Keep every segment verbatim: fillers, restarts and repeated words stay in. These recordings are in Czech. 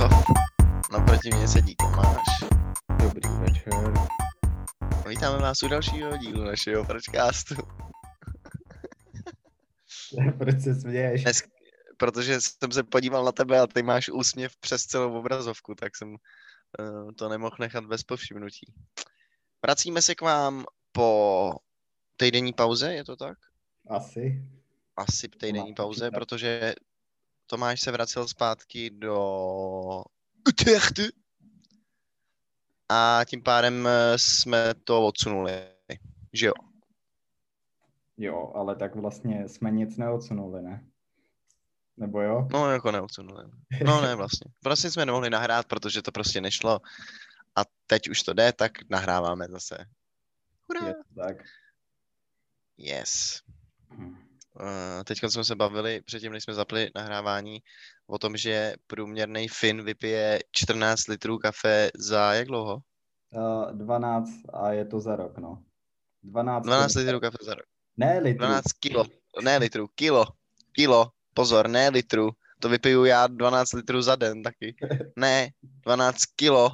toho. Naproti mě sedí Tomáš. Dobrý večer. Vítáme vás u dalšího dílu našeho pročkástu. Proč se směješ? Dnes, protože jsem se podíval na tebe a ty máš úsměv přes celou obrazovku, tak jsem uh, to nemohl nechat bez povšimnutí. Vracíme se k vám po týdenní pauze, je to tak? Asi. Asi týdenní pauze, protože Tomáš se vracel zpátky do Utrechtu a tím pádem jsme to odsunuli, že jo? Jo, ale tak vlastně jsme nic neodsunuli, ne? Nebo jo? No jako neodsunuli. No ne vlastně. Vlastně jsme nemohli nahrát, protože to prostě nešlo a teď už to jde, tak nahráváme zase. Hurá! Tak. Yes. Uh, teďka jsme se bavili, předtím než jsme zapli nahrávání, o tom, že průměrný Fin vypije čtrnáct litrů kafe za jak dlouho? Uh, dvanáct a je to za rok, no. dvanáct, dvanáct litrů kafe za rok. Ne litrů. dvanáct kilo. Ne litrů, kilo. Kilo. Pozor, ne litrů. To vypiju já dvanáct litrů za den taky. Ne, dvanáct kilo.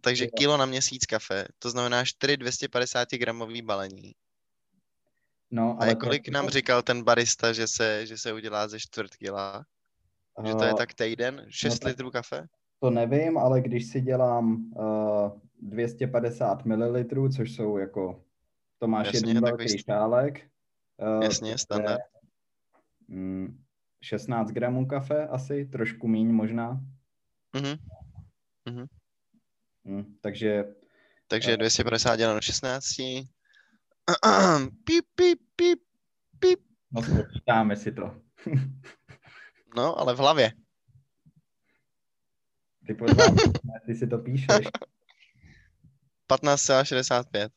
Takže kilo na měsíc kafe. To znamená čtyři dvě stě padesát gramový balení. No, ale a kolik to... nám říkal ten barista, že se, že se udělá ze čtvrt kila? Uh, že to je tak týden? šest no, litrů kafe? To nevím, ale když si dělám uh, dvě stě padesát mililitrů, což jsou jako... To máš jasně, jeden velký jistý. Šálek. Uh, jasně, standard. Je, mm, šestnáct gramů kafe asi, trošku míň možná. Mhm. Mhm. Mm, takže... Takže uh, dvě stě padesát děláno šestnáct... Pip, pip, pip, pip. No, počítáme si to. No, ale v hlavě. Ty pořád, ty si to píšeš. patnáct celá šedesát pět.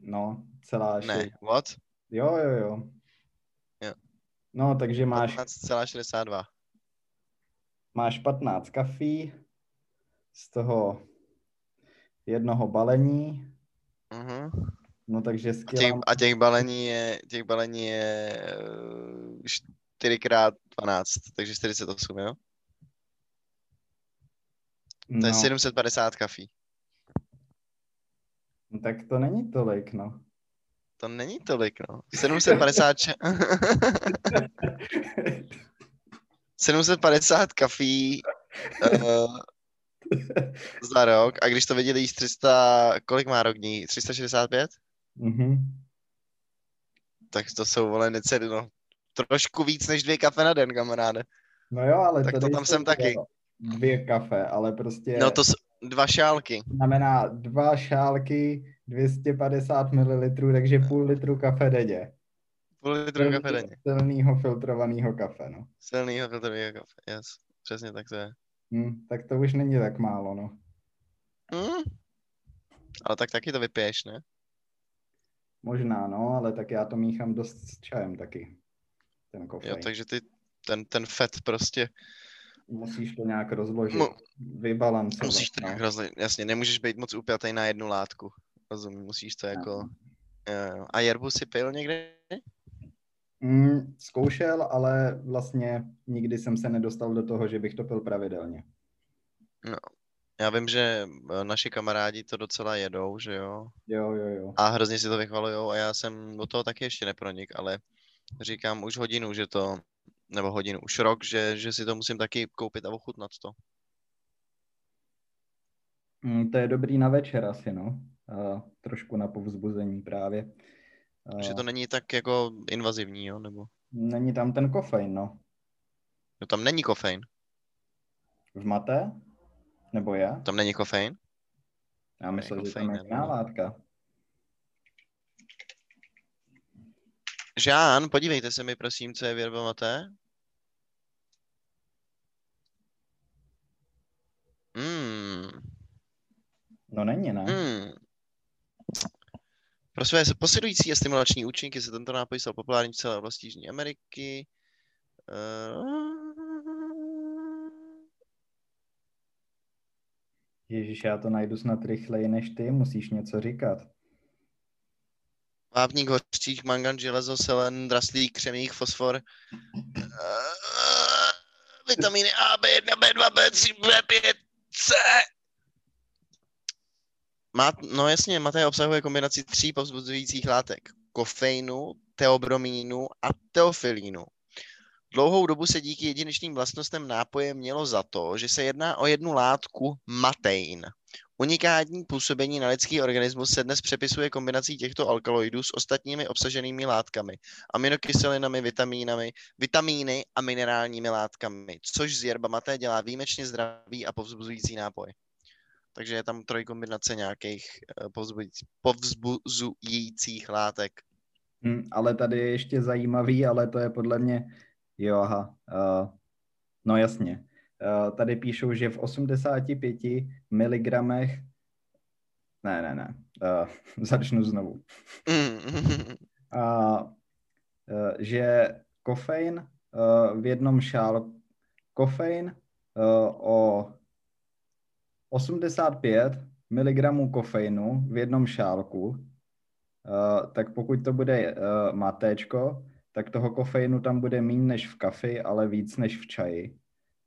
No, celá... Ne, šedesát... what? Jo, jo, jo, jo. No, takže máš... patnáct celá šedesát dva. Máš patnáct kafí, z toho jednoho balení. Uhum. No takže a těch, a těch balení je, těch balení je čtyři krát dvanáct, takže čtyřicet osm, jo? No. To je sedm set padesát kafí. No, tak to není tolik, no. To není tolik, no. sedm set padesát... sedm set padesát kafí... Uh... za rok. A když to viděli již tři sta, kolik má rok dní? tři sta šedesát pět? Mm-hmm. Tak to jsou, vole, necedy, no. Trošku víc než dvě kafe na den, kamaráde. No jo, ale tak to tam jsem taky. Dvě kafe, ale prostě... No to jsou dva šálky. Znamená dva šálky, dvě stě padesát mililitrů, takže půl litru kafe denně. Půl litru půl kafe denně. Silnýho filtrovaného kafe, no. Silnýho filtrovaného kafe, yes. Přesně tak to je. Hmm, tak to už není tak málo, no. Hmm. Ale tak taky to vypiješ, ne? Možná, no, ale tak já to míchám dost s čajem taky. Ten kofein. Jo, takže ty ten, ten fat prostě... Musíš to nějak rozložit, Mo... vybalancovat. Musíš to nějak rozložit, jasně, nemůžeš být moc upjatej na jednu látku. Rozumím, musíš to jako... Uh, a jerbu si pil někdy? Mm, zkoušel, ale vlastně nikdy jsem se nedostal do toho, že bych to pil pravidelně. No, já vím, že naši kamarádi to docela jedou, že jo? Jo, jo, jo. A hrozně si to vychvalujou a já jsem do toho taky ještě nepronik, ale říkám už hodinu, že to, nebo hodinu, už rok, že, že si to musím taky koupit a ochutnat to. Mm, to je dobrý na večer asi, no. Uh, trošku na povzbuzení právě. Že to není tak jako invazivní, jo? Nebo... Není tam ten kofein, no. No tam není kofein. V mate? Nebo je? Tam není kofein? Já myslím, že tam je jiná látka. Žán, podívejte se mi, prosím, co je věrba mate. Mm. No není, ne? Mm. Pro své posilující a stimulační účinky se tento nápoj stal populární v celé oblasti Jižní Ameriky. Ježíš, já to najdu snad rychleji než ty, musíš něco říkat. Vápník, hořčík, mangan, železo, selen, draslík, křemík, fosfor. vitamíny A, bé jedna, bé dva, bé tři, bé pět, C. Má, no jasně, Matej obsahuje kombinaci tří povzbuzujících látek. Kofeinu, teobromínu a teofilínu. Dlouhou dobu se díky jedinečným vlastnostem nápoje mělo za to, že se jedná o jednu látku matein. Unikátní působení na lidský organismus se dnes přepisuje kombinací těchto alkaloidů s ostatními obsaženými látkami, aminokyselinami, vitamínami, vitamíny a minerálními látkami, což z yerba mate dělá výjimečně zdravý a povzbuzující nápoj. Takže je tam trojkombinace nějakých povzbuzujících látek. Hmm, ale tady je ještě zajímavý, ale to je podle mě... Jo, aha. Uh, no jasně. Uh, tady píšou, že v osmdesáti pěti miligramech... Ne, ne, ne. Uh, začnu znovu. Uh, uh, že kofein uh, v jednom šál... Kofein uh, o osmdesát pět miligramů kofeinu v jednom šálku, uh, tak pokud to bude uh, matéčko, tak toho kofeinu tam bude méně než v kafi, ale víc než v čaji.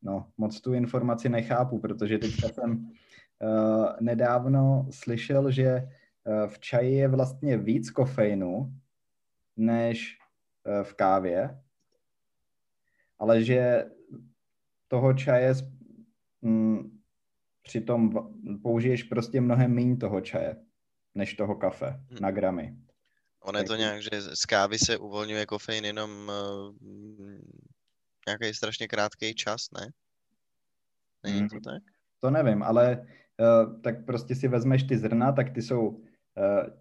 No, moc tu informaci nechápu, protože teďka jsem uh, nedávno slyšel, že uh, v čaji je vlastně víc kofeinu než uh, v kávě, ale že toho čaje mm, přitom použiješ prostě mnohem méně toho čaje než toho kafe hmm. na gramy. Ono je to nějak, že z kávy se uvolňuje kofein jenom uh, nějaký strašně krátký čas, ne? Není mm. to tak? To nevím, ale uh, tak prostě si vezmeš ty zrna, tak ty jsou uh,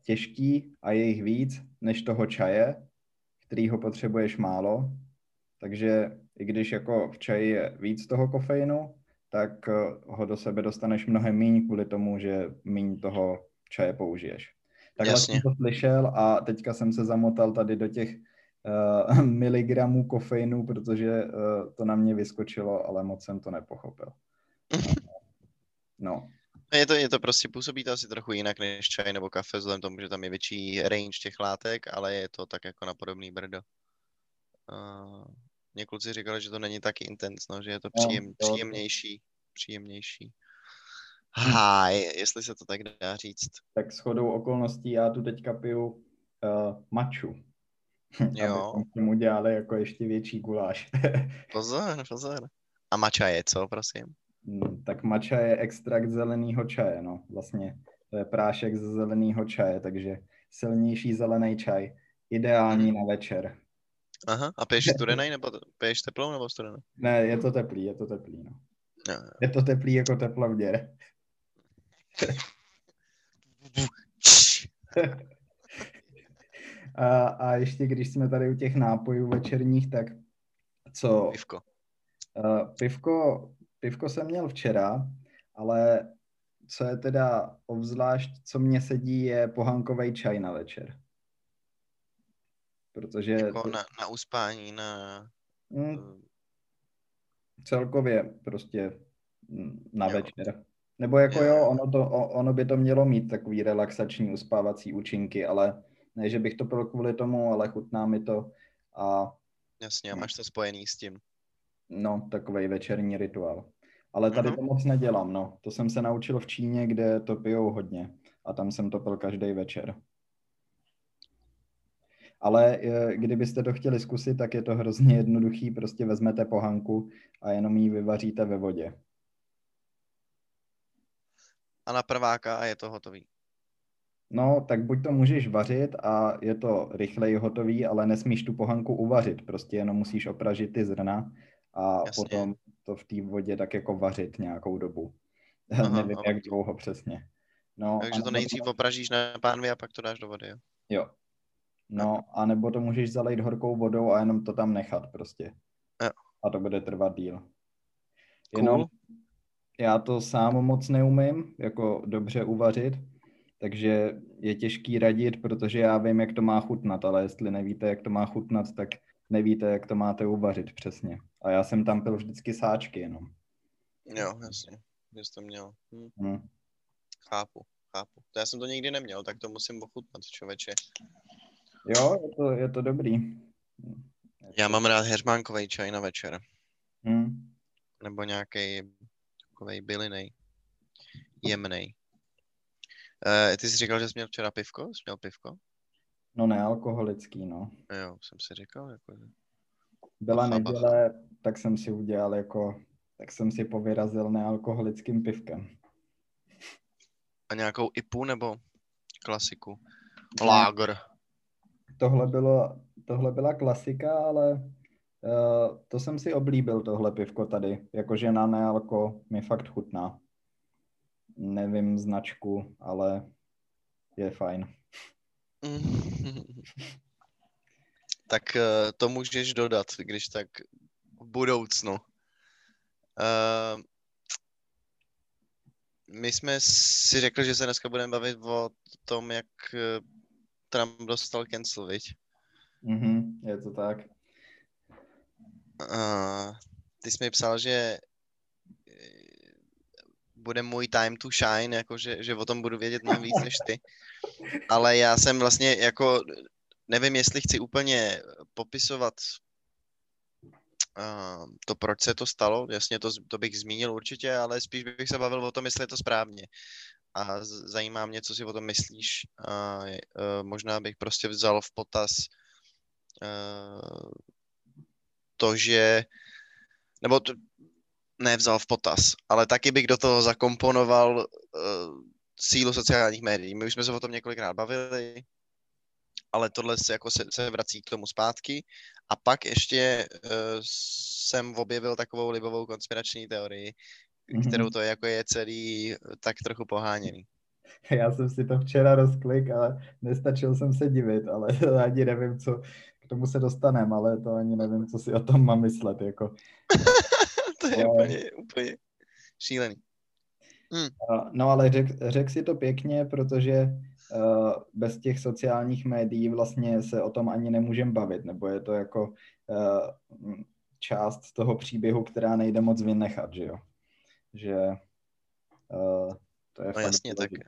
těžký a je jich víc než toho čaje, kterýho potřebuješ málo. Takže i když jako v čaji je víc toho kofeinu, tak uh, ho do sebe dostaneš mnohem míň kvůli tomu, že míň toho čaje použiješ. Takhle jasně. Jsem to slyšel a teďka jsem se zamotal tady do těch uh, miligramů kofeinu, protože uh, to na mě vyskočilo, ale moc jsem to nepochopil. No. Je to, je to prostě, působí to asi trochu jinak než čaj nebo kafe, vzhledem tomu, že tam je větší range těch látek, ale je to tak jako na podobný brdo. Uh, mě kluci říkali, že to není tak intenz, no, že je to příjem, no, to... příjemnější. příjemnější. Háj, jestli se to tak dá říct. Tak shodou okolností já tu teďka piju uh, maču. Jo. Aby jsme mu dělali jako ještě větší guláš. Pozor, pozor. A mača je co, prosím? Hmm, tak mača je extrakt zeleného čaje, no. Vlastně to je prášek ze zeleného čaje, takže silnější zelený čaj. Ideální hmm. na večer. Aha, a piješ studený nebo piješ teplou nebo studený? Ne, je to teplý, je to teplý, no. No. Je to teplý jako teplavděr. a, a ještě když jsme tady u těch nápojů večerních, tak co? Pivko. Uh, pivko, pivko jsem měl včera, ale co je teda obzvlášť, co mě sedí, je pohankovej čaj na večer. Protože... Jako na, na uspání, na... Mm. Celkově prostě na jo. večer. Nebo jako jo, jo ono, to, ono by to mělo mít takový relaxační uspávací účinky, ale ne, že bych to pil kvůli tomu, ale chutná mi to. A, jasně, a máš to spojený s tím. No, takovej večerní rituál. Ale tady uh-huh. to moc nedělám, no. To jsem se naučil v Číně, kde to pijou hodně. A tam jsem to pil každý večer. Ale kdybyste to chtěli zkusit, tak je to hrozně jednoduchý. Prostě vezmete pohanku a jenom ji vyvaříte ve vodě. A na prváka a je to hotový. No, tak buď to můžeš vařit a je to rychleji hotový, ale nesmíš tu pohanku uvařit. Prostě jenom musíš opražit ty zrna a jasně. potom to v té vodě tak jako vařit nějakou dobu. Aha, Nevím, aha. jak dlouho přesně. No, takže to nejdřív to... opražíš na pánvi a pak to dáš do vody, jo? Jo. No, anebo to můžeš zalejt horkou vodou a jenom to tam nechat prostě. A to bude trvat díl. Jenom cool. Já to sám moc neumím, jako dobře uvařit, takže je těžký radit, protože já vím, jak to má chutnat, ale jestli nevíte, jak to má chutnat, tak nevíte, jak to máte uvařit přesně. A já jsem tam pil vždycky sáčky jenom. Jo, jasně, že jsi to měl. Hm. Hmm. Chápu, chápu. To já jsem to nikdy neměl, tak to musím ochutnat, člověče. Jo, je to, je to dobrý. Já mám rád heřmánkovej čaj na večer. Hmm. nebo nějaký takovej bylinej, jemnej. E, ty jsi říkal, že jsi měl včera pivko? Jsi měl pivko? No ne, alkoholický, no. Jo, jsem si říkal, jako... Byla neděle, tak jsem si udělal jako, tak jsem si povyrazil nealkoholickým pivkem. A nějakou I P U nebo klasiku? Lager. Tohle bylo, tohle byla klasika, ale uh, to jsem si oblíbil, tohle pivko tady. Jakože na nealko mi fakt chutná. Nevím značku, ale je fajn. Tak uh, to můžeš dodat, když tak v budoucnu. Uh... My jsme si řekli, že se dneska budeme bavit o tom, jak Trump dostal cancel, viď? Mhm, je to tak. Uh, ty jsi mi psal, že bude můj time to shine, jako že, že o tom budu vědět mnohem víc než ty. Ale já jsem vlastně jako, nevím, jestli chci úplně popisovat Uh, to, proč se to stalo, jasně to, to bych zmínil určitě, ale spíš bych se bavil o tom, jestli je to správně. A z- zajímá mě, co si o tom myslíš. Uh, uh, možná bych prostě vzal v potaz uh, to, že... Nebo t- ne vzal v potaz, ale taky bych do toho zakomponoval uh, sílu sociálních médií. My už jsme se o tom několikrát bavili, ale tohle se, jako se, se vrací k tomu zpátky. A pak ještě uh, jsem objevil takovou libovou konspirační teorii, mm-hmm. kterou to jako je celý tak trochu poháněný. Já jsem si to včera rozklik, ale nestačil jsem se divit, ale ani nevím, co k tomu se dostaneme, ale to ani nevím, co si o tom mám myslet. Jako. To je ale... úplně, úplně šílený. Hmm. No ale řek, řek si to pěkně, protože uh, bez těch sociálních médií vlastně se o tom ani nemůžem bavit, nebo je to jako uh, část toho příběhu, která nejde moc vynechat, že jo? Že uh, to je no jasně, tak. Uh,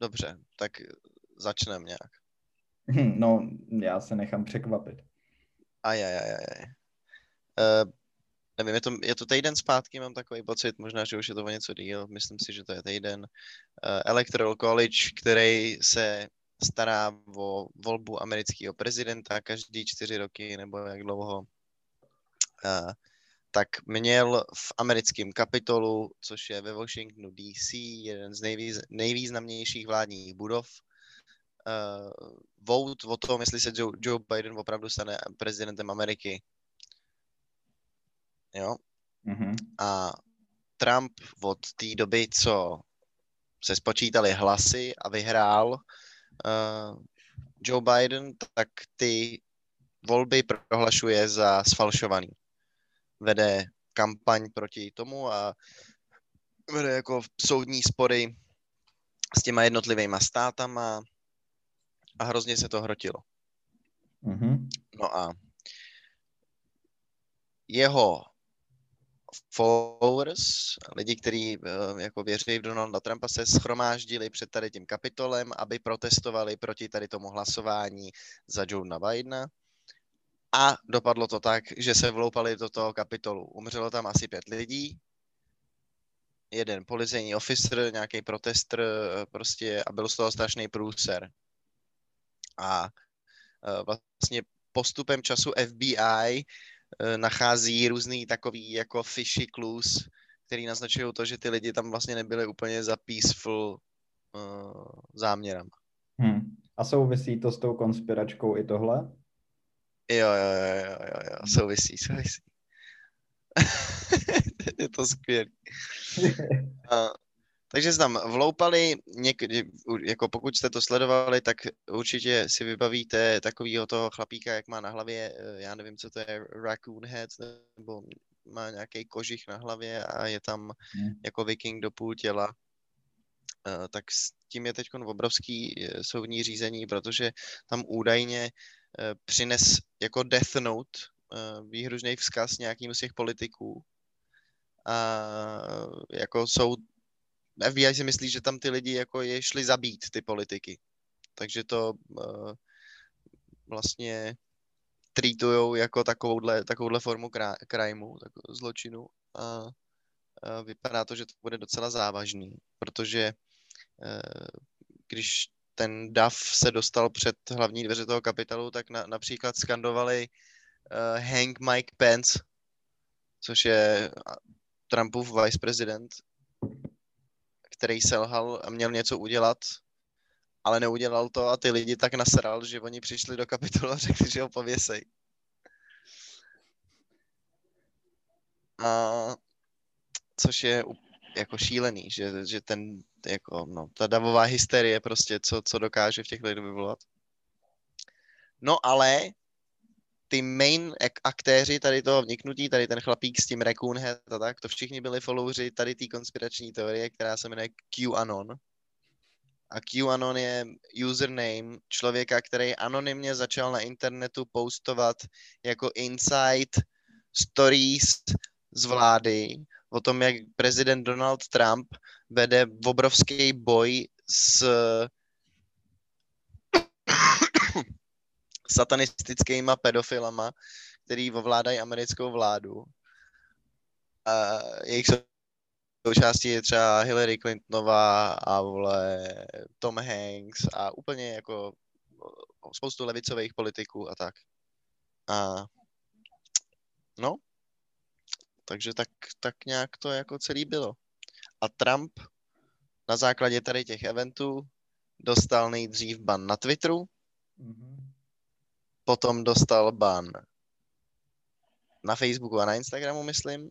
dobře, tak začneme nějak. Hm, no, já se nechám překvapit. Ajajajaj. Uh, Nevím, je to, je to týden zpátky, mám takový pocit, možná, že už je to o něco díl, myslím si, že to je týden. Electoral College, který se stará o volbu amerického prezidenta každý čtyři roky, nebo jak dlouho, tak měl v americkém Kapitolu, což je ve Washingtonu D C, jeden z nejvýz, nejvýznamnějších vládních budov, vote o tom, jestli se Joe, Joe Biden opravdu stane prezidentem Ameriky. Jo. Mm-hmm. A Trump od té doby, co se spočítali hlasy a vyhrál uh, Joe Biden, tak ty volby prohlašuje za sfalšovaný. Vede kampaň proti tomu a vede jako soudní spory s těma jednotlivýma státama a hrozně se to hrotilo. Mm-hmm. No a jeho followers, lidi, kteří jako věří v Donalda Trumpa, se shromáždili před tady tím Kapitolem, aby protestovali proti tady tomu hlasování za Joea Bidena. A dopadlo to tak, že se vloupali do toho Kapitolu. Umřelo tam asi pět lidí, jeden policejní officer, nějaký protestr, prostě, a byl z toho strašný průser. A vlastně postupem času F B I nachází různý takový jako fishy clues, který naznačují to, že ty lidi tam vlastně nebyli úplně za peaceful uh, záměrem. Hmm. A souvisí to s tou konspiračkou i tohle? Jo, jo, jo, jo, jo. souvisí, souvisí. Je to skvělý. uh, takže se tam vloupali, někdy, jako pokud jste to sledovali, tak určitě si vybavíte takovýho toho chlapíka, jak má na hlavě, já nevím, co to je, raccoon head, nebo má nějaký kožich na hlavě a je tam jako viking do půl těla. Tak s tím je teď obrovský soudní řízení, protože tam údajně přines jako death note výhružnej vzkaz nějakým z těch politiků. A jako jsou F B I si myslí, že tam ty lidi jako je šli zabít, ty politiky. Takže to uh, vlastně treatujou jako takovouhle, takovouhle formu krimeu, zločinu. A, a vypadá to, že to bude docela závažný, protože e, když ten dav se dostal před hlavní dveře toho Kapitolu, tak na, například skandovali e, Hang Mike Pence, což je Trumpův viceprezident, který selhal a měl něco udělat, ale neudělal to a ty lidi tak nasral, že oni přišli do Kapitolu a řekli, že ho pověsej. A což je jako šílený, že, že ten, jako, no, ta davová hysterie prostě, co, co dokáže v těch lidech vyvolat. No ale ty main aktéři tady toho vniknutí, tady ten chlapík s tím Raccoonhead a tak, to všichni byli followři tady té konspirační teorie, která se jmenuje QAnon. A QAnon je username člověka, který anonymně začal na internetu postovat jako inside stories z vlády o tom, jak prezident Donald Trump vede obrovský boj s satanistickýma pedofilama, který ovládají americkou vládu. A jejich součástí je třeba Hillary Clintonová a vole Tom Hanks a úplně jako spoustu levicových politiků a tak. A no, takže tak, tak nějak to jako celý bylo. A Trump na základě tady těch eventů dostal nejdřív ban na Twitteru, mm-hmm. potom dostal ban na Facebooku a na Instagramu, myslím.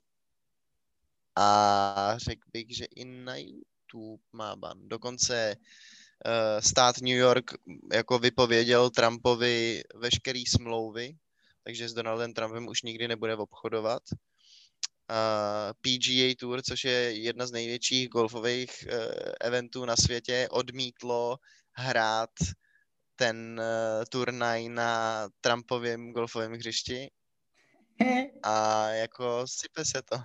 A řekl bych, že i na YouTube má ban. Dokonce uh, stát New York jako vypověděl Trumpovi veškerý smlouvy, takže s Donaldem Trumpem už nikdy nebude obchodovat. Uh, P G A Tour, což je jedna z největších golfových uh, eventů na světě, odmítlo hrát ten uh, turnaj na Trumpovém golfovém hřišti a jako sype se to.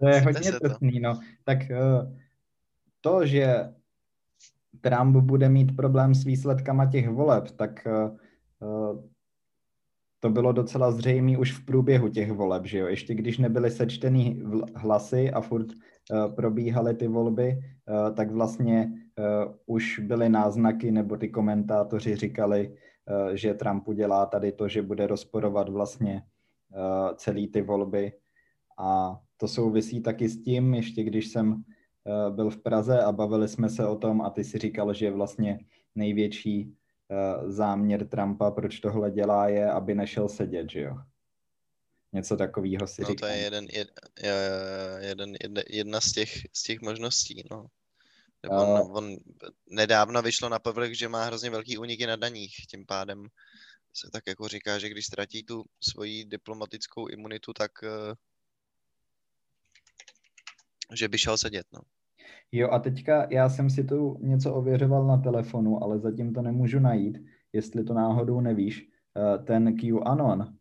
To je sype hodně trpný, no. Tak uh, to, že Trump bude mít problém s výsledkama těch voleb, tak uh, uh, to bylo docela zřejmé už v průběhu těch voleb, že jo? Ještě když nebyly sečtený hlasy a furt uh, probíhaly ty volby, uh, tak vlastně uh, už byly náznaky, nebo ty komentátoři říkali, uh, že Trump udělá tady to, že bude rozporovat vlastně uh, celý ty volby. A to souvisí taky s tím, ještě když jsem uh, byl v Praze a bavili jsme se o tom a ty si říkal, že vlastně největší záměr Trumpa, proč tohle dělá, je, aby nešel sedět, že jo? Něco takového si no, říkám. No to je jeden, jed, jeden, jed, jedna z těch, z těch možností, no. Nebo uh, on, on nedávno vyšlo na povrch, že má hrozně velký úniky na daních, tím pádem se tak jako říká, že když ztratí tu svoji diplomatickou imunitu, tak uh, že by šel sedět, no. Jo, a teďka já jsem si tu něco ověřoval na telefonu, ale zatím to nemůžu najít, jestli to náhodou nevíš. Ten QAnon,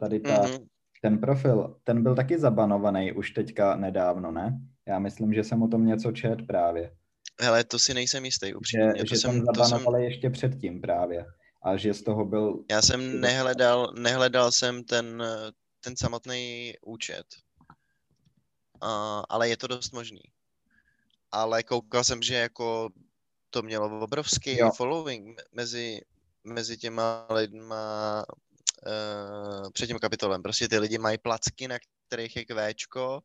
tady ta, mm-hmm. ten profil, ten byl taky zabanovaný už teďka nedávno, ne? Já myslím, že jsem o tom něco čet právě. Hele, to si nejsem jistý, upřímně. Že, že jsem zabanoval jsem... ještě předtím právě. A že z toho byl... Já jsem nehledal, nehledal jsem ten, ten samotný účet. Uh, ale je to dost možný. Ale koukal jsem, že jako to mělo obrovský jo. following mezi, mezi těma lidma uh, před tím Kapitolem. Prostě ty lidi mají placky, na kterých je kvéčko,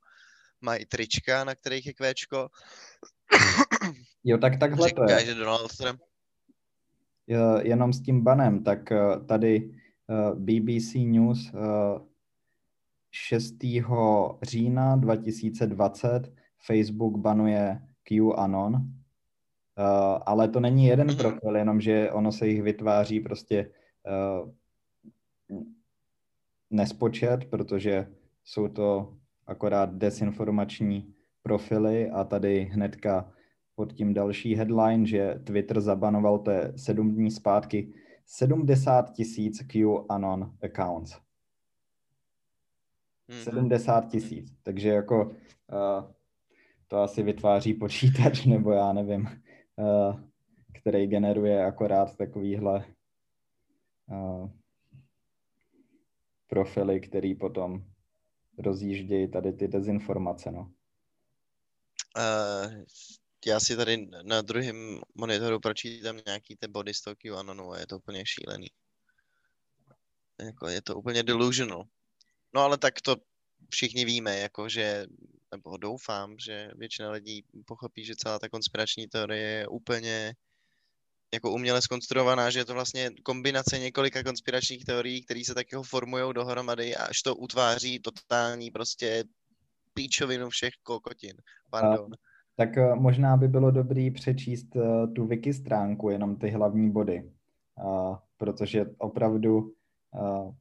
mají trička, na kterých je kvéčko. Jo, tak takhle říká, to je. Že Donald Trump... jo, jenom s tím banem, tak uh, tady uh, B B C News uh, šestého října dva tisíce dvacet Facebook banuje QAnon, uh, ale to není jeden mm-hmm. profil, jenomže ono se jich vytváří prostě uh, nespočet, protože jsou to akorát desinformační profily a tady hnedka pod tím další headline, že Twitter zabanoval té sedm dní zpátky sedmdesát tisíc QAnon accounts. Mm-hmm. sedmdesát tisíc, takže jako... Uh, to asi vytváří počítač, nebo já nevím, uh, který generuje akorát takovýhle uh, profily, který potom rozjíždějí tady ty dezinformace, no. Uh, já si tady na druhém monitoru pročítám nějaký ty body z toho QAnonu a je to úplně šílený. Jako je to úplně delusional. No ale tak to všichni víme, jako že, nebo doufám, že většina lidí pochopí, že celá ta konspirační teorie je úplně jako uměle zkonstruovaná, že je to vlastně kombinace několika konspiračních teorií, které se taky formujou dohromady a až to utváří totální prostě píčovinu všech kokotin. Pardon. A, tak možná by bylo dobrý přečíst uh, tu wiki stránku, jenom ty hlavní body, uh, protože opravdu uh,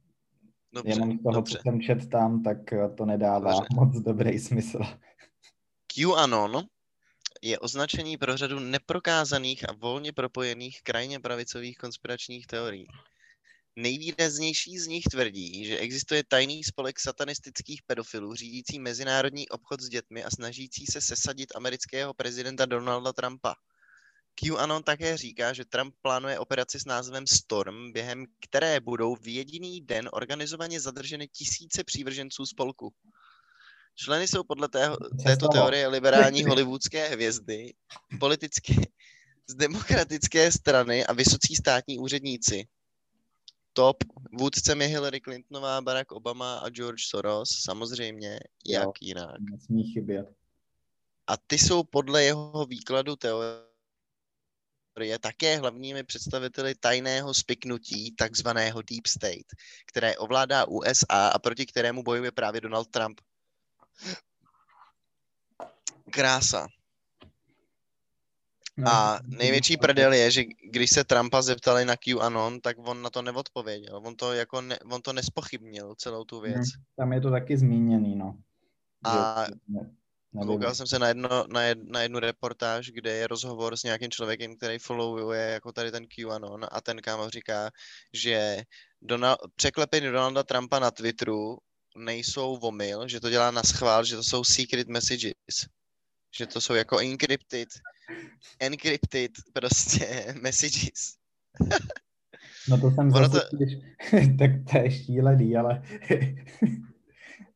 dobře, jenom z toho, dobře. co jsem čet tam, tak to nedává dobře. moc dobrý smysl. QAnon je označení pro řadu neprokázaných a volně propojených krajně pravicových konspiračních teorií. Nejvýraznější z nich tvrdí, že existuje tajný spolek satanistických pedofilů řídící mezinárodní obchod s dětmi a snažící se sesadit amerického prezidenta Donalda Trumpa. QAnon také říká, že Trump plánuje operaci s názvem Storm, během které budou v jediný den organizovaně zadrženy tisíce přívrženců spolku. Členy jsou podle tého, této teorie liberální hollywoodské hvězdy, politické z demokratické strany a vysocí státní úředníci. Top vůdcem je Hillary Clintonová, Barack Obama a George Soros, samozřejmě, jak jo, jinak. Nesmí chybět. A ty jsou podle jeho výkladu teorie také hlavními představiteli tajného spiknutí, takzvaného Deep State, které ovládá U S A a proti kterému bojuje právě Donald Trump. Krása. A největší prdel je, že když se Trumpa zeptali na QAnon, tak on na to neodpověděl. On to jako ne, on to nespochybnil, celou tu věc. Tam je to taky zmíněný, no. A koukal jsem se na, jedno, na, jed, na jednu reportáž, kde je rozhovor s nějakým člověkem, který followuje jako tady ten QAnon a ten kámo říká, že Donal, překlepy Donalda Trumpa na Twitteru nejsou omyl, že to dělá na schvál, že to jsou secret messages. Že to jsou jako encrypted, encrypted prostě messages. No to jsem zase, to... Když, tak to je šílený, ale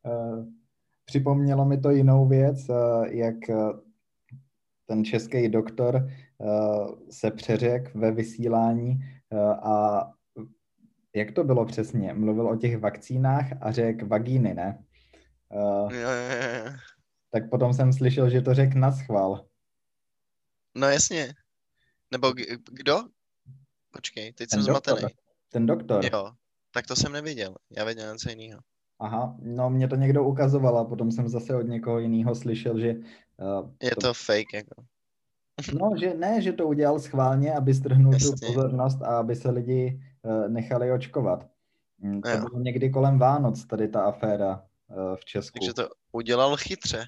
uh, připomnělo mi to jinou věc, uh, jak uh, ten český doktor uh, se přeřekl ve vysílání uh, a jak to bylo přesně? Mluvil o těch vakcínách a řekl vagíny, ne? Uh, jo, jo, jo. Tak potom jsem slyšel, že to řekl naschvál. No jasně. Nebo k- kdo? Počkej, teď ten jsem doktor, zmatený. Ten doktor. Jo, tak to jsem neviděl. Já viděl něco jiného. Aha, no mě to někdo ukazoval a potom jsem zase od někoho jiného slyšel, že... Uh, je to, to fake, jako. No, že ne, že to udělal schválně, aby strhnul jasně. tu pozornost a aby se lidi uh, nechali očkovat. Mm, to jo. Bylo někdy kolem Vánoc, tady ta aféra uh, v Česku. Takže to udělal chytře.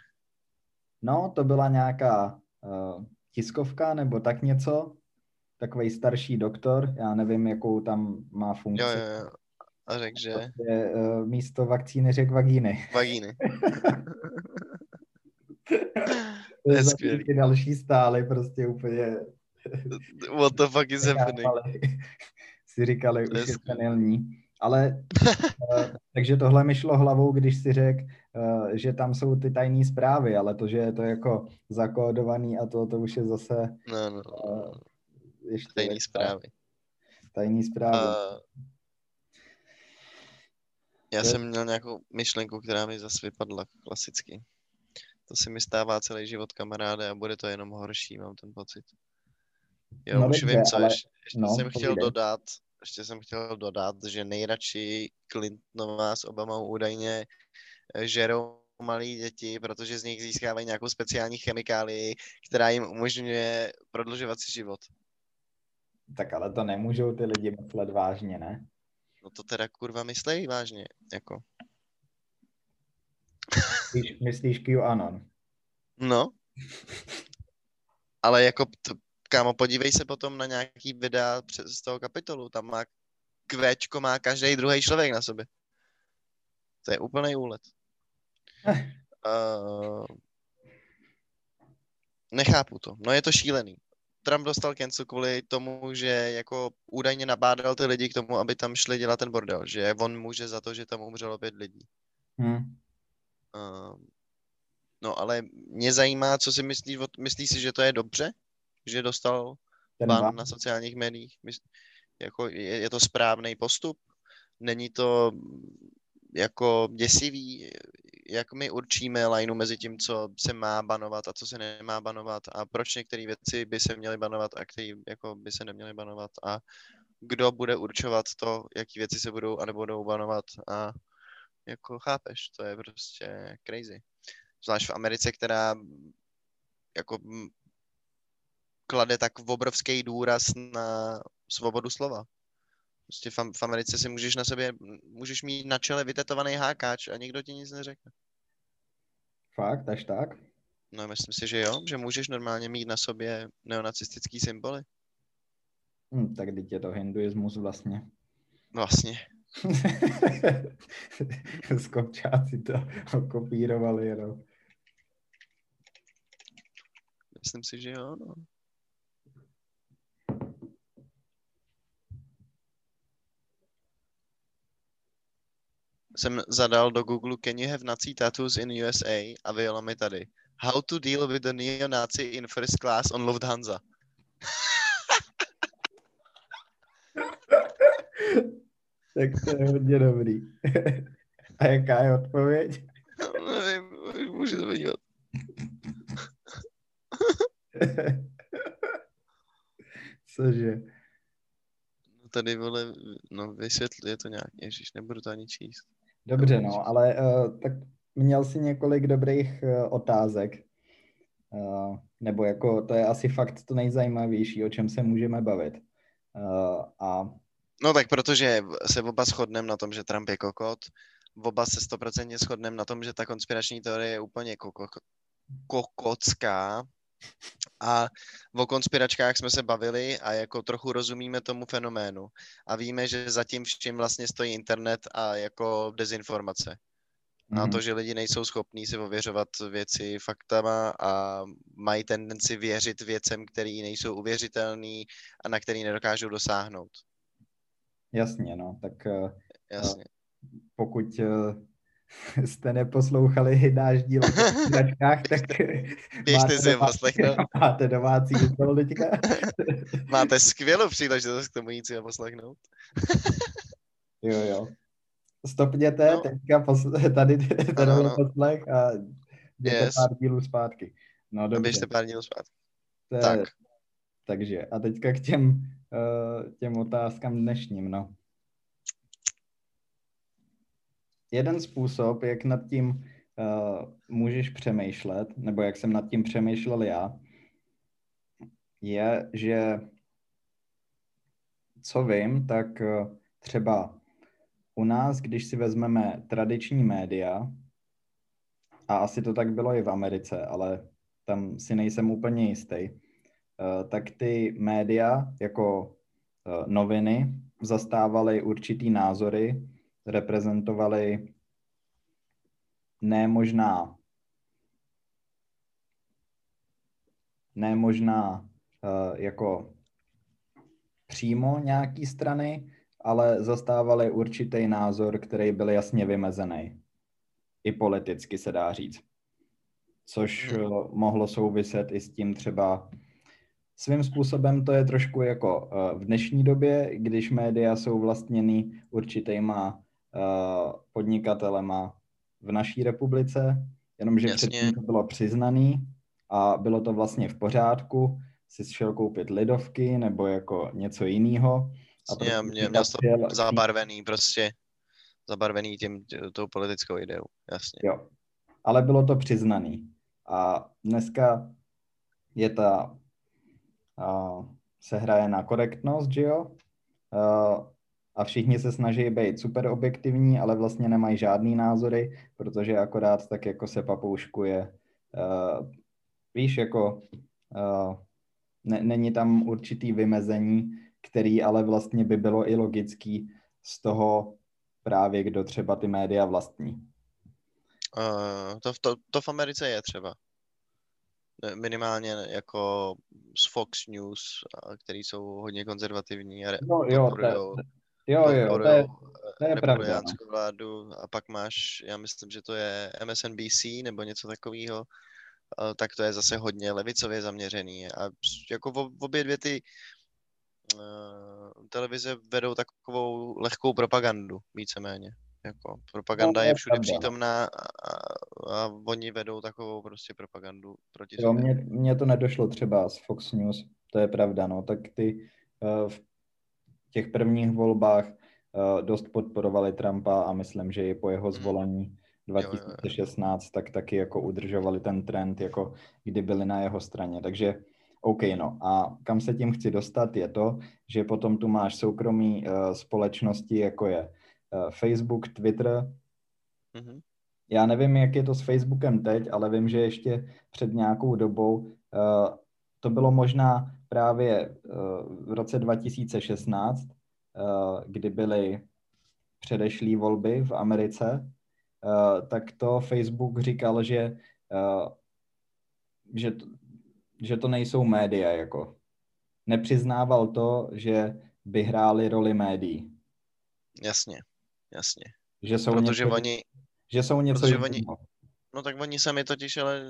No, to byla nějaká uh, tiskovka nebo tak něco, takovej starší doktor, já nevím, jakou tam má funkci. Jo, jo, jo. A řekl, že... Je, uh, místo vakcíny řekl vagíny. Vagíny. To je skvělý. Ty další stály prostě úplně... What the fuck is happening? Si říkali, už je senilní. Ale takže tohle mi šlo hlavou, když si řekl, že tam jsou ty tajné zprávy, ale to, že je to jako zakódovaný a to, to už je zase... No, no, no. Ještě tajný zprávy. Tajný zprávy. Uh, já to... jsem měl nějakou myšlenku, která mi zase vypadla klasicky. To se mi stává celý život, kamaráde, a bude to jenom horší, mám ten pocit. Jo, no, už dobře, vím, co ale... ještě, ještě no, jsem chtěl povídej. dodat. Ještě jsem chtěl dodat, že nejradši Clintonová s Obamou údajně žerou malí děti, protože z nich získávají nějakou speciální chemikálii, která jim umožňuje prodlužovat si život. Tak ale to nemůžou ty lidi myslet vážně, ne? No to teda kurva myslejí vážně, jako. Myslíš, myslíš QAnon? No. Ale jako... T- Kámo, podívej se potom na nějaký videa z toho kapitolu, tam má kvéčko, má každý druhý člověk na sobě. To je úplný úlet. Eh. Uh, nechápu to. No je to šílený. Trump dostal cancel kvůli tomu, že jako údajně nabádal ty lidi k tomu, aby tam šli dělat ten bordel, že on může za to, že tam umřelo pět lidí. Hmm. Um, no ale mě zajímá, co si myslíš, myslíš si, že to je dobře, že dostal ban na sociálních médiích? Myslí, jako je, je to správný postup? Není to jako děsivý, jak my určíme lineu mezi tím, co se má banovat a co se nemá banovat a proč některé věci by se měly banovat a které jako by se neměly banovat a kdo bude určovat to, jaký věci se budou a nebudou banovat a jako chápeš, to je prostě crazy. Zvlášť v Americe, která jako klade tak obrovský důraz na svobodu slova. Prostě v Americe si můžeš na sobě, můžeš mít na čele vytetovaný hákáč a nikdo ti nic neřekne. Fakt, až tak? No myslím si, že jo, že můžeš normálně mít na sobě neonacistický symboly. Hmm, tak teď je to hinduismus vlastně. Vlastně. Skopčáci to kopírovali jenom. Myslím si, že jo, no. Jsem zadal do Google Can you have Nazi tattoos in U S A a vyjelo mi tady How to deal with the neo-Nazi in first class on Lufthansa. Tak to je hodně dobrý. A jaká je odpověď? Nevím, můžu to podívat. Cože? Tady, vole, no vysvětli, je to nějak, ježiš, nebudu to ani číst. Dobře, no, ale uh, tak měl jsi několik dobrých uh, otázek. Uh, nebo jako, to je asi fakt to nejzajímavější, o čem se můžeme bavit. Uh, a... No tak protože se oba shodneme na tom, že Trump je kokot, oba se stoprocentně shodneme na tom, že ta konspirační teorie je úplně koko- kokotská. A o konspiračkách jsme se bavili a jako trochu rozumíme tomu fenoménu. A víme, že zatím vším vlastně stojí internet a jako dezinformace. Mm. A to, že lidi nejsou schopní si ověřovat věci faktama a mají tendenci věřit věcem, které nejsou uvěřitelné a na které nedokážou dosáhnout. Jasně, no. Tak jasně. Pokud... jste neposlouchali náš díl o konspiračkách, tak máte, si domácí, máte domácí díl teďka. Máte skvělou příležitost k tomu jít si poslechnout. Jo, jo. Stopněte no. Teďka posle, tady tenhle no. Poslech a běžte yes. Pár dílů zpátky. No, dobře. Běžte pár dílů zpátky. Te, tak. Takže a teďka k těm, těm otázkám dnešním, no. Jeden způsob, jak nad tím uh, můžeš přemýšlet, nebo jak jsem nad tím přemýšlel já, je, že co vím, tak uh, třeba u nás, když si vezmeme tradiční média, a asi to tak bylo i v Americe, ale tam si nejsem úplně jistý, uh, tak ty média jako uh, noviny zastávaly určitý názory, reprezentovali ne možná, ne možná uh, jako přímo nějaký strany, ale zastávali určitý názor, který byl jasně vymezený. I politicky se dá říct. Což uh, mohlo souviset i s tím třeba svým způsobem to je trošku jako uh, v dnešní době, když média jsou vlastněný určitýma podnikatelema v naší republice, jenomže jasně. Předtím to bylo přiznaný a bylo to vlastně v pořádku, si šel koupit Lidovky nebo jako něco jiného. Jasně, měl to zabarvený prostě, zabarvený tím, tou politickou ideou, jasně. Jo, ale bylo to přiznaný a dneska je ta, uh, se hraje na korektnost, že jo? Uh, A všichni se snaží být super objektivní, ale vlastně nemají žádný názory, protože akorát tak jako se papouškuje. Uh, víš, jako uh, ne, není tam určitý vymezení, který ale vlastně by bylo i logický z toho právě, kdo třeba ty média vlastní. Uh, to, to, to v Americe je třeba. minimálně jako z Fox News, který jsou hodně konzervativní a re- no, jo, podporujou, te, jo, jo, podporujou, to je, to je republikánskou vládu. A pak máš, já myslím, že to je M S N B C nebo něco takového, tak to je zase hodně levicově zaměřený. A jako v obě dvě ty uh, televize vedou takovou lehkou propagandu, víceméně. Jako propaganda je všude přítomná a, a oni vedou takovou prostě propagandu proti jo, sobě. Mně, mně to nedošlo třeba z Fox News, to je pravda, no. Tak ty uh, v těch prvních volbách uh, dost podporovali Trumpa a myslím, že i po jeho zvolení dva tisíce šestnáct, jo, jo, jo. tak taky jako udržovali ten trend, jako kdy byli na jeho straně. Takže OK, no a kam se tím chci dostat je to, že potom tu máš soukromí uh, společnosti, jako je Facebook, Twitter. Mm-hmm. Já nevím, jak je to s Facebookem teď, ale vím, že ještě před nějakou dobou, uh, to bylo možná právě uh, v roce dva tisíce šestnáct, uh, kdy byly předešlý volby v Americe, uh, tak to Facebook říkal, že, uh, že, to, že to nejsou média, jako. Nepřiznával to, že by hráli roli médií. Jasně. Jasně. Že jsou protože něco, oni, že jsou něco protože oni, no tak oni sami totiž ale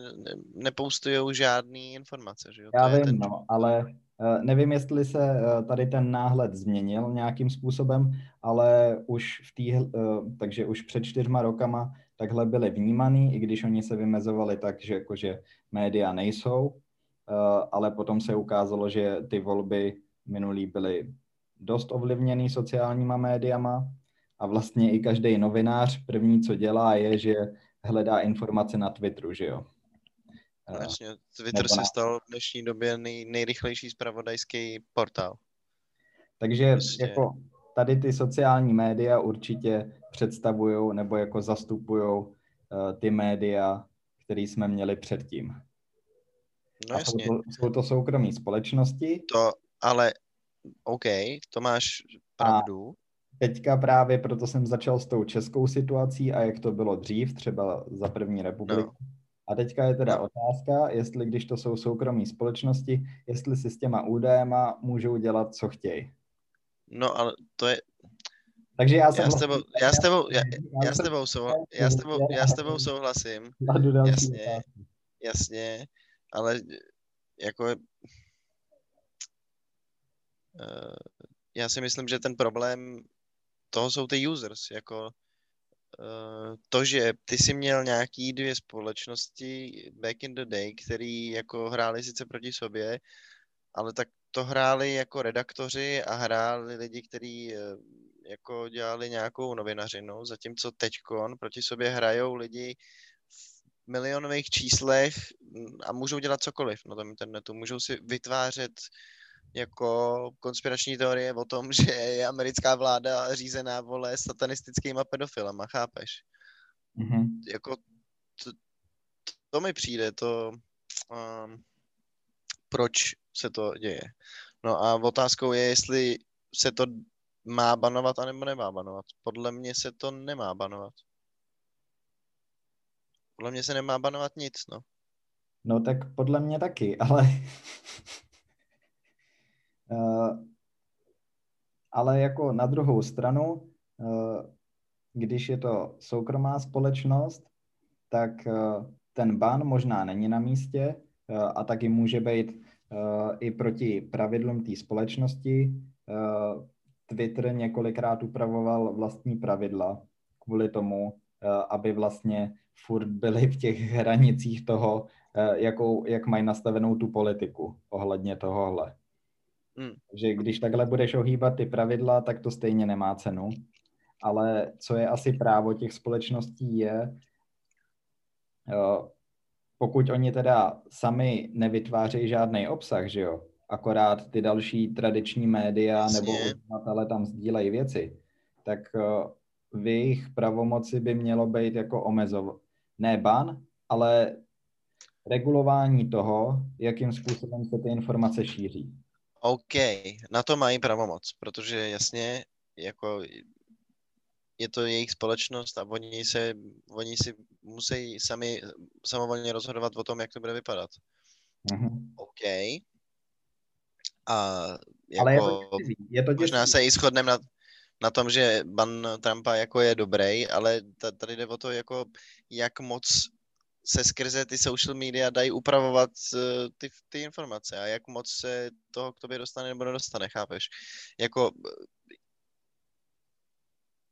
nepoustujou žádný informace, že jo? Já to vím, ten... no, ale uh, nevím, jestli se uh, tady ten náhled změnil nějakým způsobem, ale už v té, uh, takže už před čtyřma rokama takhle byli vnímaný, i když oni se vymezovali tak, že jakože média nejsou, uh, ale potom se ukázalo, že ty volby minulý byly dost ovlivněný sociálníma médiama. A vlastně i každý novinář první, co dělá, je, že hledá informace na Twitteru, že jo? Vlastně, Twitter na... se stal v dnešní době nej, nejrychlejší zpravodajský portál. Takže vlastně... jako tady ty sociální média určitě představují nebo jako zastupují uh, ty média, které jsme měli předtím. No jasně. Jsou to, jsou to soukromí společnosti. To, ale OK, to máš pravdu. A... Teďka právě proto jsem začal s tou českou situací a jak to bylo dřív, třeba za první republiku. No. A teďka je teda no. otázka, jestli když to jsou soukromí společnosti, jestli si s těma údajema můžou dělat, co chtějí. No ale to je... Takže já jsem... Já s tebou, já s tebou, já, já s tebou, souhla, já s tebou, já s tebou souhlasím. Jasně, jasně, ale jako... Já si myslím, že ten problém... toho jsou ty users, jako uh, to, že ty jsi měl nějaký dvě společnosti back in the day, který jako hráli sice proti sobě, ale tak to hráli jako redaktoři a hráli lidi, kteří uh, jako dělali nějakou novinařinu, zatímco teďkon proti sobě hrajou lidi v milionových číslech a můžou dělat cokoliv na tom internetu, můžou si vytvářet jako konspirační teorie o tom, že je americká vláda řízená, vole, satanistickýma pedofilama, chápeš? Mm-hmm. Jako to, to mi přijde, to um, proč se to děje. No a otázkou je, jestli se to má banovat, anebo nemá banovat. Podle mě se to nemá banovat. Podle mě se nemá banovat nic, no. No tak podle mě taky, ale... Uh, ale jako na druhou stranu, uh, když je to soukromá společnost, tak uh, ten ban možná není na místě uh, a taky může být uh, i proti pravidlům té společnosti. Uh, Twitter několikrát upravoval vlastní pravidla kvůli tomu, uh, aby vlastně furt byli v těch hranicích toho, uh, jakou, jak mají nastavenou tu politiku ohledně tohohle. Hmm. Že když takhle budeš ohýbat ty pravidla, tak to stejně nemá cenu. Ale co je asi právo těch společností je, pokud oni teda sami nevytvářejí žádný obsah, že jo, akorát ty další tradiční média nebo uznatelé tam sdílejí věci, tak v jejich pravomoci by mělo být jako omezovat. Ne ban, ale regulování toho, jakým způsobem se ty informace šíří. OK, na to mají pravomoc, protože jasně, jako je to jejich společnost a oni se, oni si musí sami samovolně rozhodovat o tom, jak to bude vypadat. Mm-hmm. OK. A jako, ale je to cizí. Je to možná se i shodneme na, na tom, že ban Trumpa jako je dobrý, ale tady jde o to, jako, jak moc se skrze ty social media dají upravovat uh, ty, ty informace a jak moc se toho k tobě dostane nebo nedostane, chápeš? Jako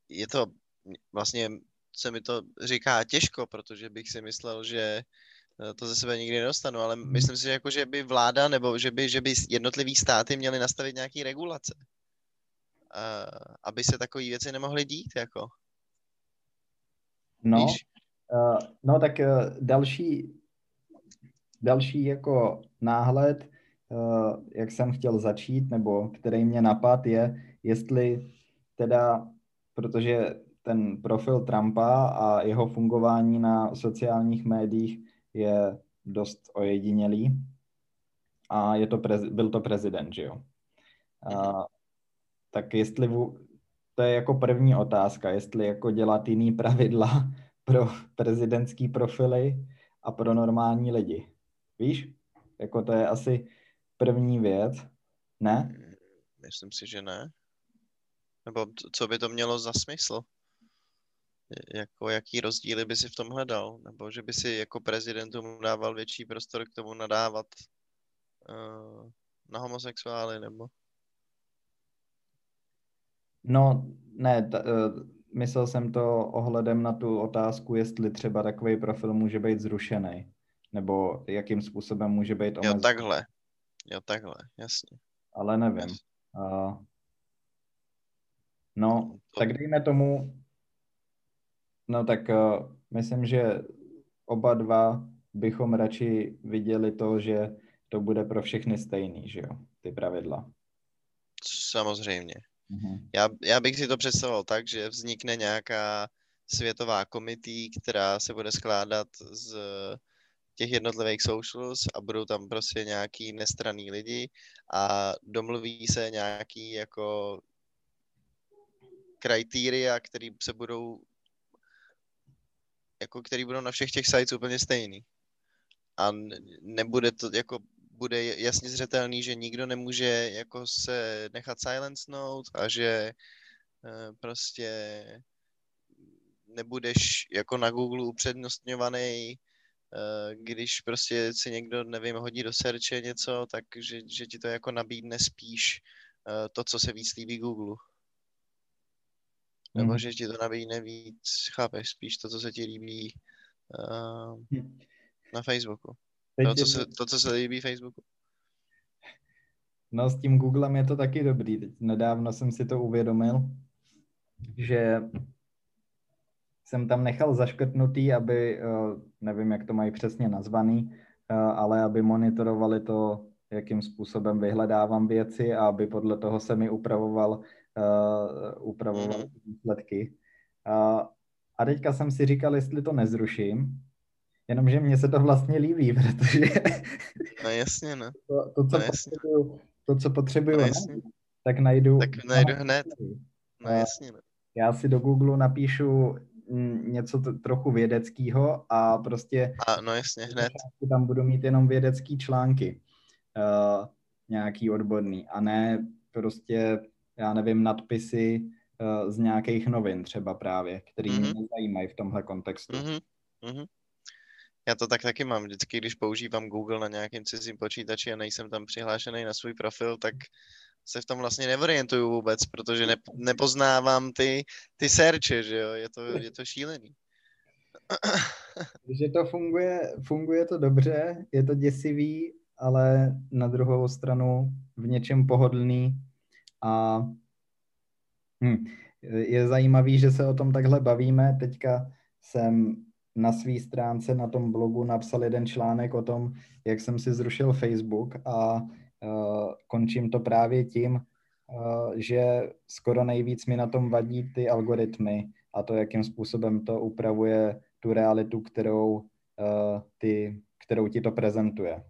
je to vlastně, se mi to říká těžko, protože bych si myslel, že to ze sebe nikdy nedostanu, ale myslím si, že, jako, že by vláda nebo že by, že by jednotlivý státy měly nastavit nějaký regulace, uh, aby se takové věci nemohly dít, jako. No. Víš? No tak další, další jako náhled, jak jsem chtěl začít, nebo který mě napad je, jestli teda, protože ten profil Trumpa a jeho fungování na sociálních médiích je dost ojedinělý a je to prez, byl to prezident, že jo. A, tak jestli, to je jako první otázka, jestli jako dělat jiný pravidla pro prezidentský profily a pro normální lidi. Víš? Jako to je asi první věc. Ne? Myslím si, že ne. Nebo co by to mělo za smysl? Jako jaký rozdíly by si v tom hledal? Nebo že by si jako prezidentům dával větší prostor k tomu nadávat uh, na homosexuály, nebo? No, ne, t- myslel jsem to ohledem na tu otázku, jestli třeba takový profil může být zrušený, nebo jakým způsobem může být omezený. Jo, takhle. Jo, takhle, jasně. Ale nevím. Jasně. Uh, no, tak dejme tomu, no tak uh, myslím, že oba dva bychom radši viděli to, že to bude pro všechny stejný, že jo, ty pravidla. Samozřejmě. Já, já bych si to představoval tak, že vznikne nějaká světová komití, která se bude skládat z těch jednotlivých socials a budou tam prostě nějaký nestranný lidi a domluví se nějaký jako kritéria, který se budou jako který budou na všech těch sites úplně stejný. A nebude to jako bude jasně zřetelný, že nikdo nemůže jako se nechat silencnout a že prostě nebudeš jako na Google upřednostňovaný, když prostě si někdo, nevím, hodí do searche něco, takže že ti to jako nabídne spíš to, co se víc líbí Google. Nebo hmm. že ti to nabídne víc, chápeš, spíš to, co se ti líbí uh, na Facebooku. To co, se, to, co se líbí Facebooku. No s tím Googlem je to taky dobrý. Teď nedávno jsem si to uvědomil, že jsem tam nechal zaškrtnutý, aby, nevím, jak to mají přesně nazvaný, ale aby monitorovali to, jakým způsobem vyhledávám věci a aby podle toho se mi upravoval, uh, upravoval výsledky. Uh, a teďka jsem si říkal, jestli to nezruším, jenomže mně se to vlastně líbí, protože no jasně, no. To, to, co no jasně. Potřebuju, to, co potřebuju, no najít, tak najdu, tak najdu hned. No jasně, no. Já si do Google napíšu něco t- trochu vědeckého a prostě a, no jasně, hned. Tam budu mít jenom vědecký články, uh, nějaký odborný, a ne prostě, já nevím, nadpisy uh, z nějakých novin třeba právě, který mm-hmm. mě nezajímají v tomhle kontextu. Mm-hmm. Mm-hmm. Já to tak taky mám. Vždycky, když používám Google na nějakém cizím počítači a nejsem tam přihlášený na svůj profil, tak se v tom vlastně neorientuju vůbec, protože ne, nepoznávám ty, ty searche, že jo? Je to, je to šílený. Že to funguje, funguje to dobře, je to děsivý, ale na druhou stranu v něčem pohodlný a hm, je zajímavý, že se o tom takhle bavíme. Teďka jsem na svý stránce na tom blogu napsal jeden článek o tom, jak jsem si zrušil Facebook a uh, končím to právě tím, uh, že skoro nejvíc mi na tom vadí ty algoritmy a to, jakým způsobem to upravuje tu realitu, kterou, uh, ty, kterou ti to prezentuje.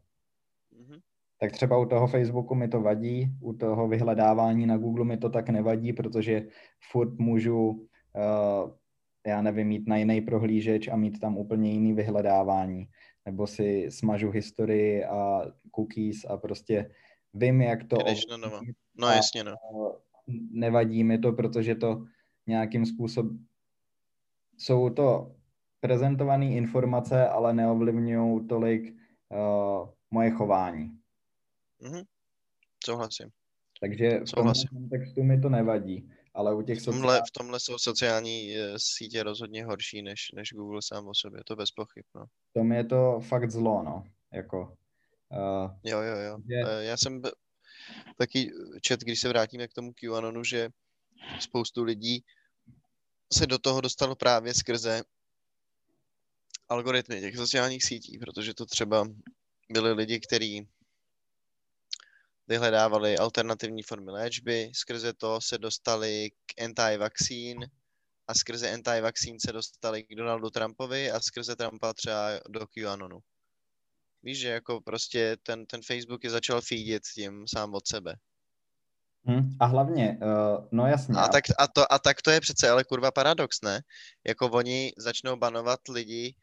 Mm-hmm. Tak třeba u toho Facebooku mi to vadí, u toho vyhledávání na Google mi to tak nevadí, protože furt můžu uh, já nevím, jít na jiný prohlížeč a mít tam úplně jiný vyhledávání. Nebo si smažu historii a cookies a prostě vím, jak to... No, no. no jasně, no. Nevadí mi to, protože to nějakým způsobem... Jsou to prezentované informace, ale neovlivňují tolik uh, moje chování. Mm-hmm. Souhlasím. Takže v Souhlasím. tomhle kontextu mi to nevadí. Ale u těch v, tomhle, sociál... v tomhle jsou sociální sítě rozhodně horší než, než Google sám o sobě, to bez pochyb. No. V tom je to fakt zlo, no. Jako, uh, jo, jo, jo. Je... Já jsem taky četl, když se vrátíme k tomu QAnonu, že spoustu lidí se do toho dostalo právě skrze algoritmy těch sociálních sítí, protože to třeba byli lidi, kteří vyhledávali alternativní formy léčby, skrze to se dostali k anti-vaccín a skrze anti-vaccín se dostali k Donaldu Trumpovi a skrze Trumpa třeba do QAnonu. Víš, že jako prostě ten, ten Facebook je začal feedit tím sám od sebe. Hmm, a hlavně, uh, no jasně. A tak, a, to, a tak to je přece ale kurva paradox, ne? Jako oni začnou banovat lidi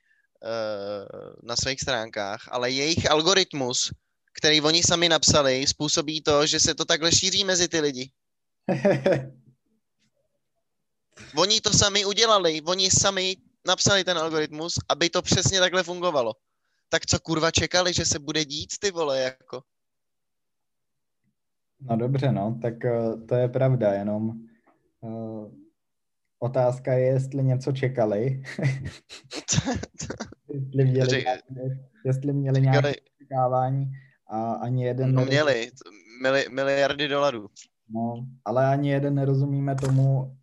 uh, na svých stránkách, ale jejich algoritmus, který oni sami napsali, způsobí to, že se to takhle šíří mezi ty lidi. Oni to sami udělali, oni sami napsali ten algoritmus, aby to přesně takhle fungovalo. Tak co kurva čekali, že se bude dít, ty vole, jako? No dobře, no, tak to je pravda, jenom uh, otázka je, jestli něco čekali. jestli, měli nějaké, jestli měli nějaké očekávání a ani jeden... No měli, mili, miliardy dolarů. No, ale ani jeden nerozumíme tomu,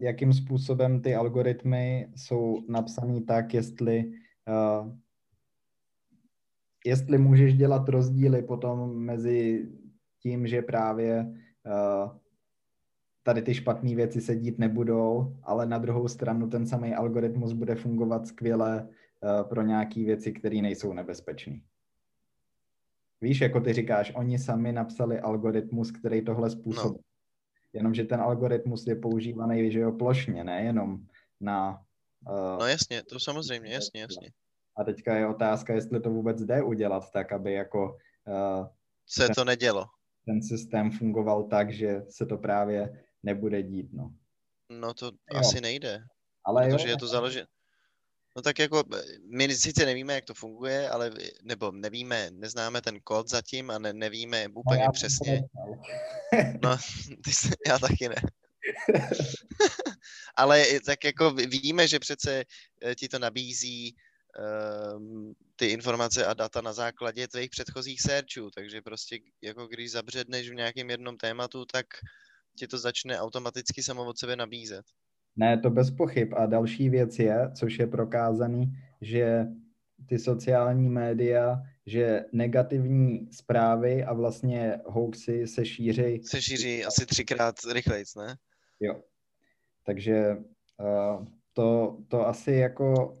jakým způsobem ty algoritmy jsou napsané tak, jestli... Uh, jestli můžeš dělat rozdíly potom mezi tím, že právě uh, tady ty špatné věci se dít nebudou, ale na druhou stranu ten samý algoritmus bude fungovat skvěle uh, pro nějaké věci, které nejsou nebezpečné. Víš, jako ty říkáš, oni sami napsali algoritmus, který tohle způsobí. No. Jenomže ten algoritmus je používaný, že jo, plošně, ne jenom na... Uh, no jasně, to samozřejmě, jasně, jasně. A teďka je otázka, jestli to vůbec jde udělat tak, aby jako... Uh, se ten, to nedělo. Ten systém fungoval tak, že se to právě nebude dít, no. No to jo. Asi nejde. Ale protože jo, je to založené. No tak jako, my sice nevíme, jak to funguje, ale nebo nevíme, neznáme ten kód zatím a ne, nevíme úplně no, přesně. No, se, já taky ne. Ale tak jako víme, že přece ti to nabízí ty informace a data na základě tvých předchozích searchů, takže prostě jako když zabředneš v nějakém jednom tématu, tak ti to začne automaticky samo od sebe nabízet. Ne, to bez pochyb. A další věc je, což je prokázaný, že ty sociální média, že negativní zprávy a vlastně hoaxy se šíří. Se šíří asi třikrát rychlejc, ne? Jo. Takže uh, to, to asi jako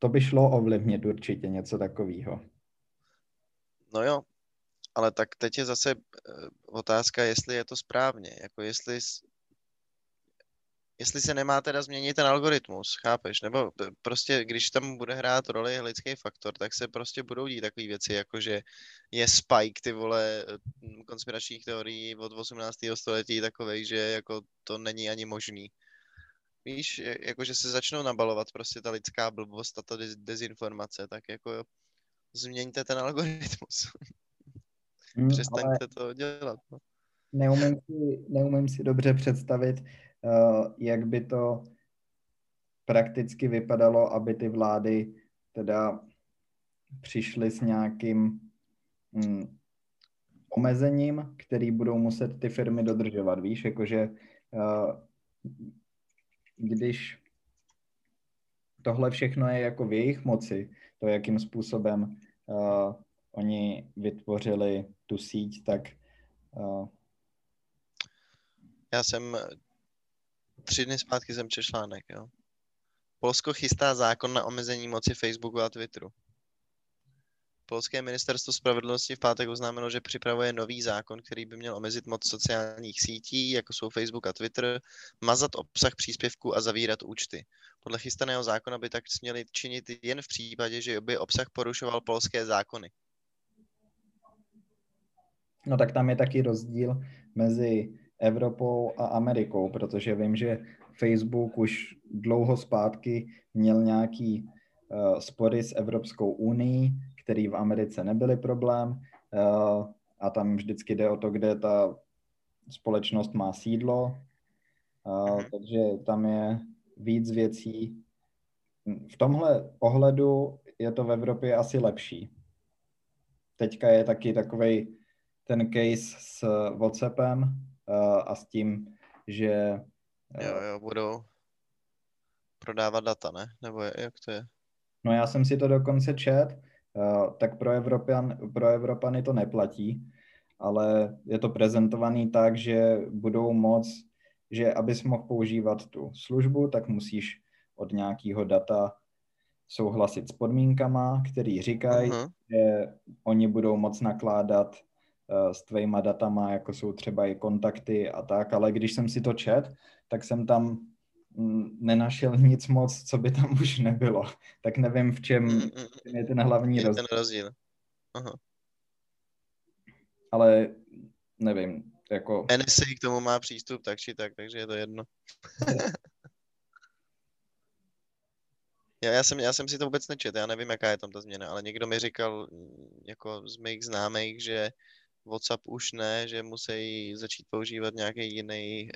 to by šlo ovlivnit určitě něco takového. No jo, ale tak teď je zase otázka, jestli je to správně. Jako jestli, jestli se nemá teda změnit ten algoritmus, chápeš? Nebo prostě, když tam bude hrát roli lidský faktor, tak se prostě budou dít takové věci, jako že je spike, ty vole, konspiračních teorií od osmnáctého století takovej, že jako to není ani možný. Víš, jakože se začnou nabalovat prostě ta lidská blbost a ta dezinformace, tak jako jo, změňte ten algoritmus. Hmm, přestaňte to dělat. No. Neumím, si, neumím si dobře představit, uh, jak by to prakticky vypadalo, aby ty vlády teda přišly s nějakým mm, omezením, který budou muset ty firmy dodržovat. Víš, jakože... Uh, když tohle všechno je jako v jejich moci, to, jakým způsobem uh, oni vytvořili tu síť, tak... Uh... Já jsem tři dny zpátky jsem četl článek, jo. Polsko chystá zákon na omezení moci Facebooku a Twitteru. Polské ministerstvo spravedlnosti v pátek oznámilo, že připravuje nový zákon, který by měl omezit moc sociálních sítí, jako jsou Facebook a Twitter, mazat obsah příspěvků a zavírat účty. Podle chystaného zákona by tak směli činit jen v případě, že by obsah porušoval polské zákony. No tak tam je taky rozdíl mezi Evropou a Amerikou, protože vím, že Facebook už dlouho zpátky měl nějaký uh, spory s Evropskou unii, který v Americe nebyly problém, uh, a tam vždycky jde o to, kde ta společnost má sídlo, uh, takže tam je víc věcí. V tomhle ohledu je to v Evropě asi lepší. Teďka je taky takovej ten case s WhatsAppem uh, a s tím, že... Jo, jo, budou prodávat data, ne? Nebo je, jak to je? No já jsem si to dokonce čet, uh, tak pro Evropan, pro Evropany to neplatí, ale je to prezentovaný tak, že budou moc, že abys mohl používat tu službu, tak musíš od nějakého data souhlasit s podmínkama, který říkají, uh-huh. že oni budou moc nakládat s tvejma datama, jako jsou třeba i kontakty a tak, ale když jsem si to čet, tak jsem tam nenašel nic moc, co by tam už nebylo. Tak nevím, v čem je ten hlavní je rozdíl. Ten rozdíl. Aha. Ale nevím, jako... N S A k tomu má přístup tak či tak, takže je to jedno. Já, já, jsem, já jsem si to vůbec nečet, já nevím, jaká je tam ta změna, ale někdo mi říkal, jako z mých známých, že WhatsApp už ne, že musí začít používat nějaký jiný...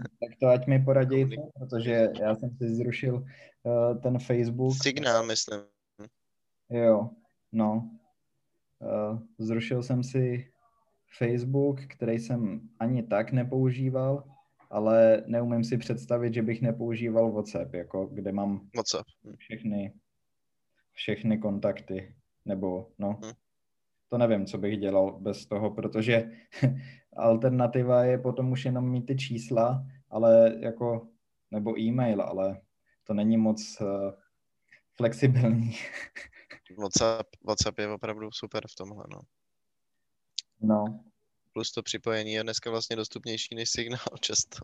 Tak to ať mi poradí, protože já jsem si zrušil uh, ten Facebook. Signál, myslím. Jo, no. Uh, zrušil jsem si Facebook, který jsem ani tak nepoužíval, ale neumím si představit, že bych nepoužíval WhatsApp, jako kde mám WhatsApp. všechny všechny kontakty, nebo no... Hmm. To nevím, co bych dělal bez toho, protože alternativa je potom už jenom mít ty čísla, ale jako, nebo e-mail, ale to není moc uh, flexibilní. WhatsApp, WhatsApp je opravdu super v tomhle, no. No. Plus to připojení je dneska vlastně dostupnější než signál často.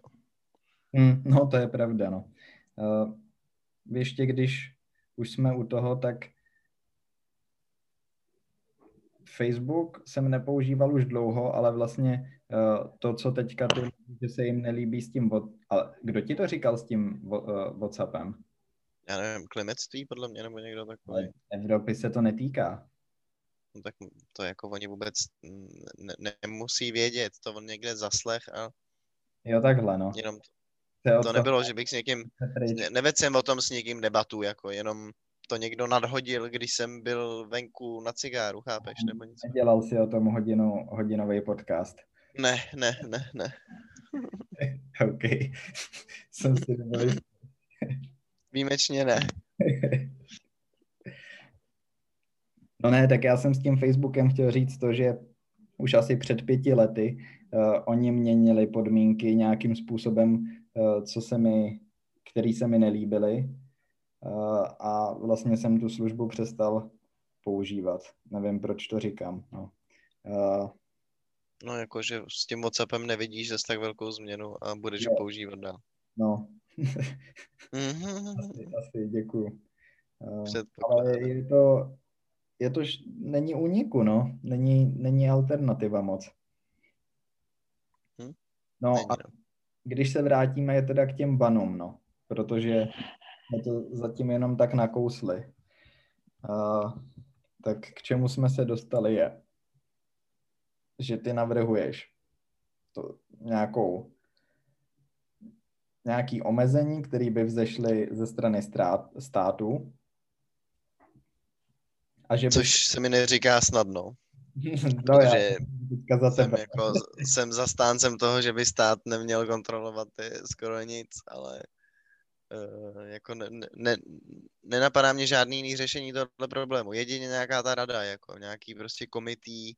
Mm, no, to je pravda, no. Uh, ještě když už jsme u toho, tak Facebook jsem nepoužíval už dlouho, ale vlastně uh, to, co teďka ty, že se jim nelíbí s tím... Vo- ale kdo ti to říkal s tím vo- uh, WhatsAppem? Já nevím, klimectví podle mě, nebo někdo takový. Ale Evropy se to netýká. No tak to jako oni vůbec ne- nemusí vědět, to on někde zaslech a... Jo, takhle, no. Jenom to, to nebylo, že bych s někým... Ne- neved jsem o tom s někým debatu, jako jenom... To někdo nadhodil, když jsem byl venku na cigáru, chápeš? Nebo něco. Nedělal si o tom hodinu, hodinový podcast? Ne, ne, ne, ne. OK. Jsem si nebyl... Výjimečně ne. No ne, tak já jsem s tím Facebookem chtěl říct to, že už asi před pěti lety uh, oni měnili podmínky nějakým způsobem, uh, co se mi, který se mi nelíbily. A vlastně jsem tu službu přestal používat. Nevím, proč to říkám. No, uh, no jakože s tím WhatsAppem nevidíš zase tak velkou změnu a budeš ho používat dál. No. mm-hmm. asi, asi, děkuju. Uh, ale je to, je to, není úniku, no. Není, není alternativa moc. Hm? No není, a no. Když se vrátíme je teda k těm banům, no. Protože... jsme to zatím jenom tak nakousli. Uh, tak k čemu jsme se dostali je, že ty navrhuješ to nějakou, nějaký omezení, které by vzešly ze strany strát, státu. A že by... Což se mi neříká snadno. No protože já, za jsem, jako, jsem zastáncem toho, že by stát neměl kontrolovat skoro nic, ale... jako ne, ne, nenapadá mě žádný jiný řešení tohoto problému. Jedině nějaká ta rada, jako nějaký prostě komitý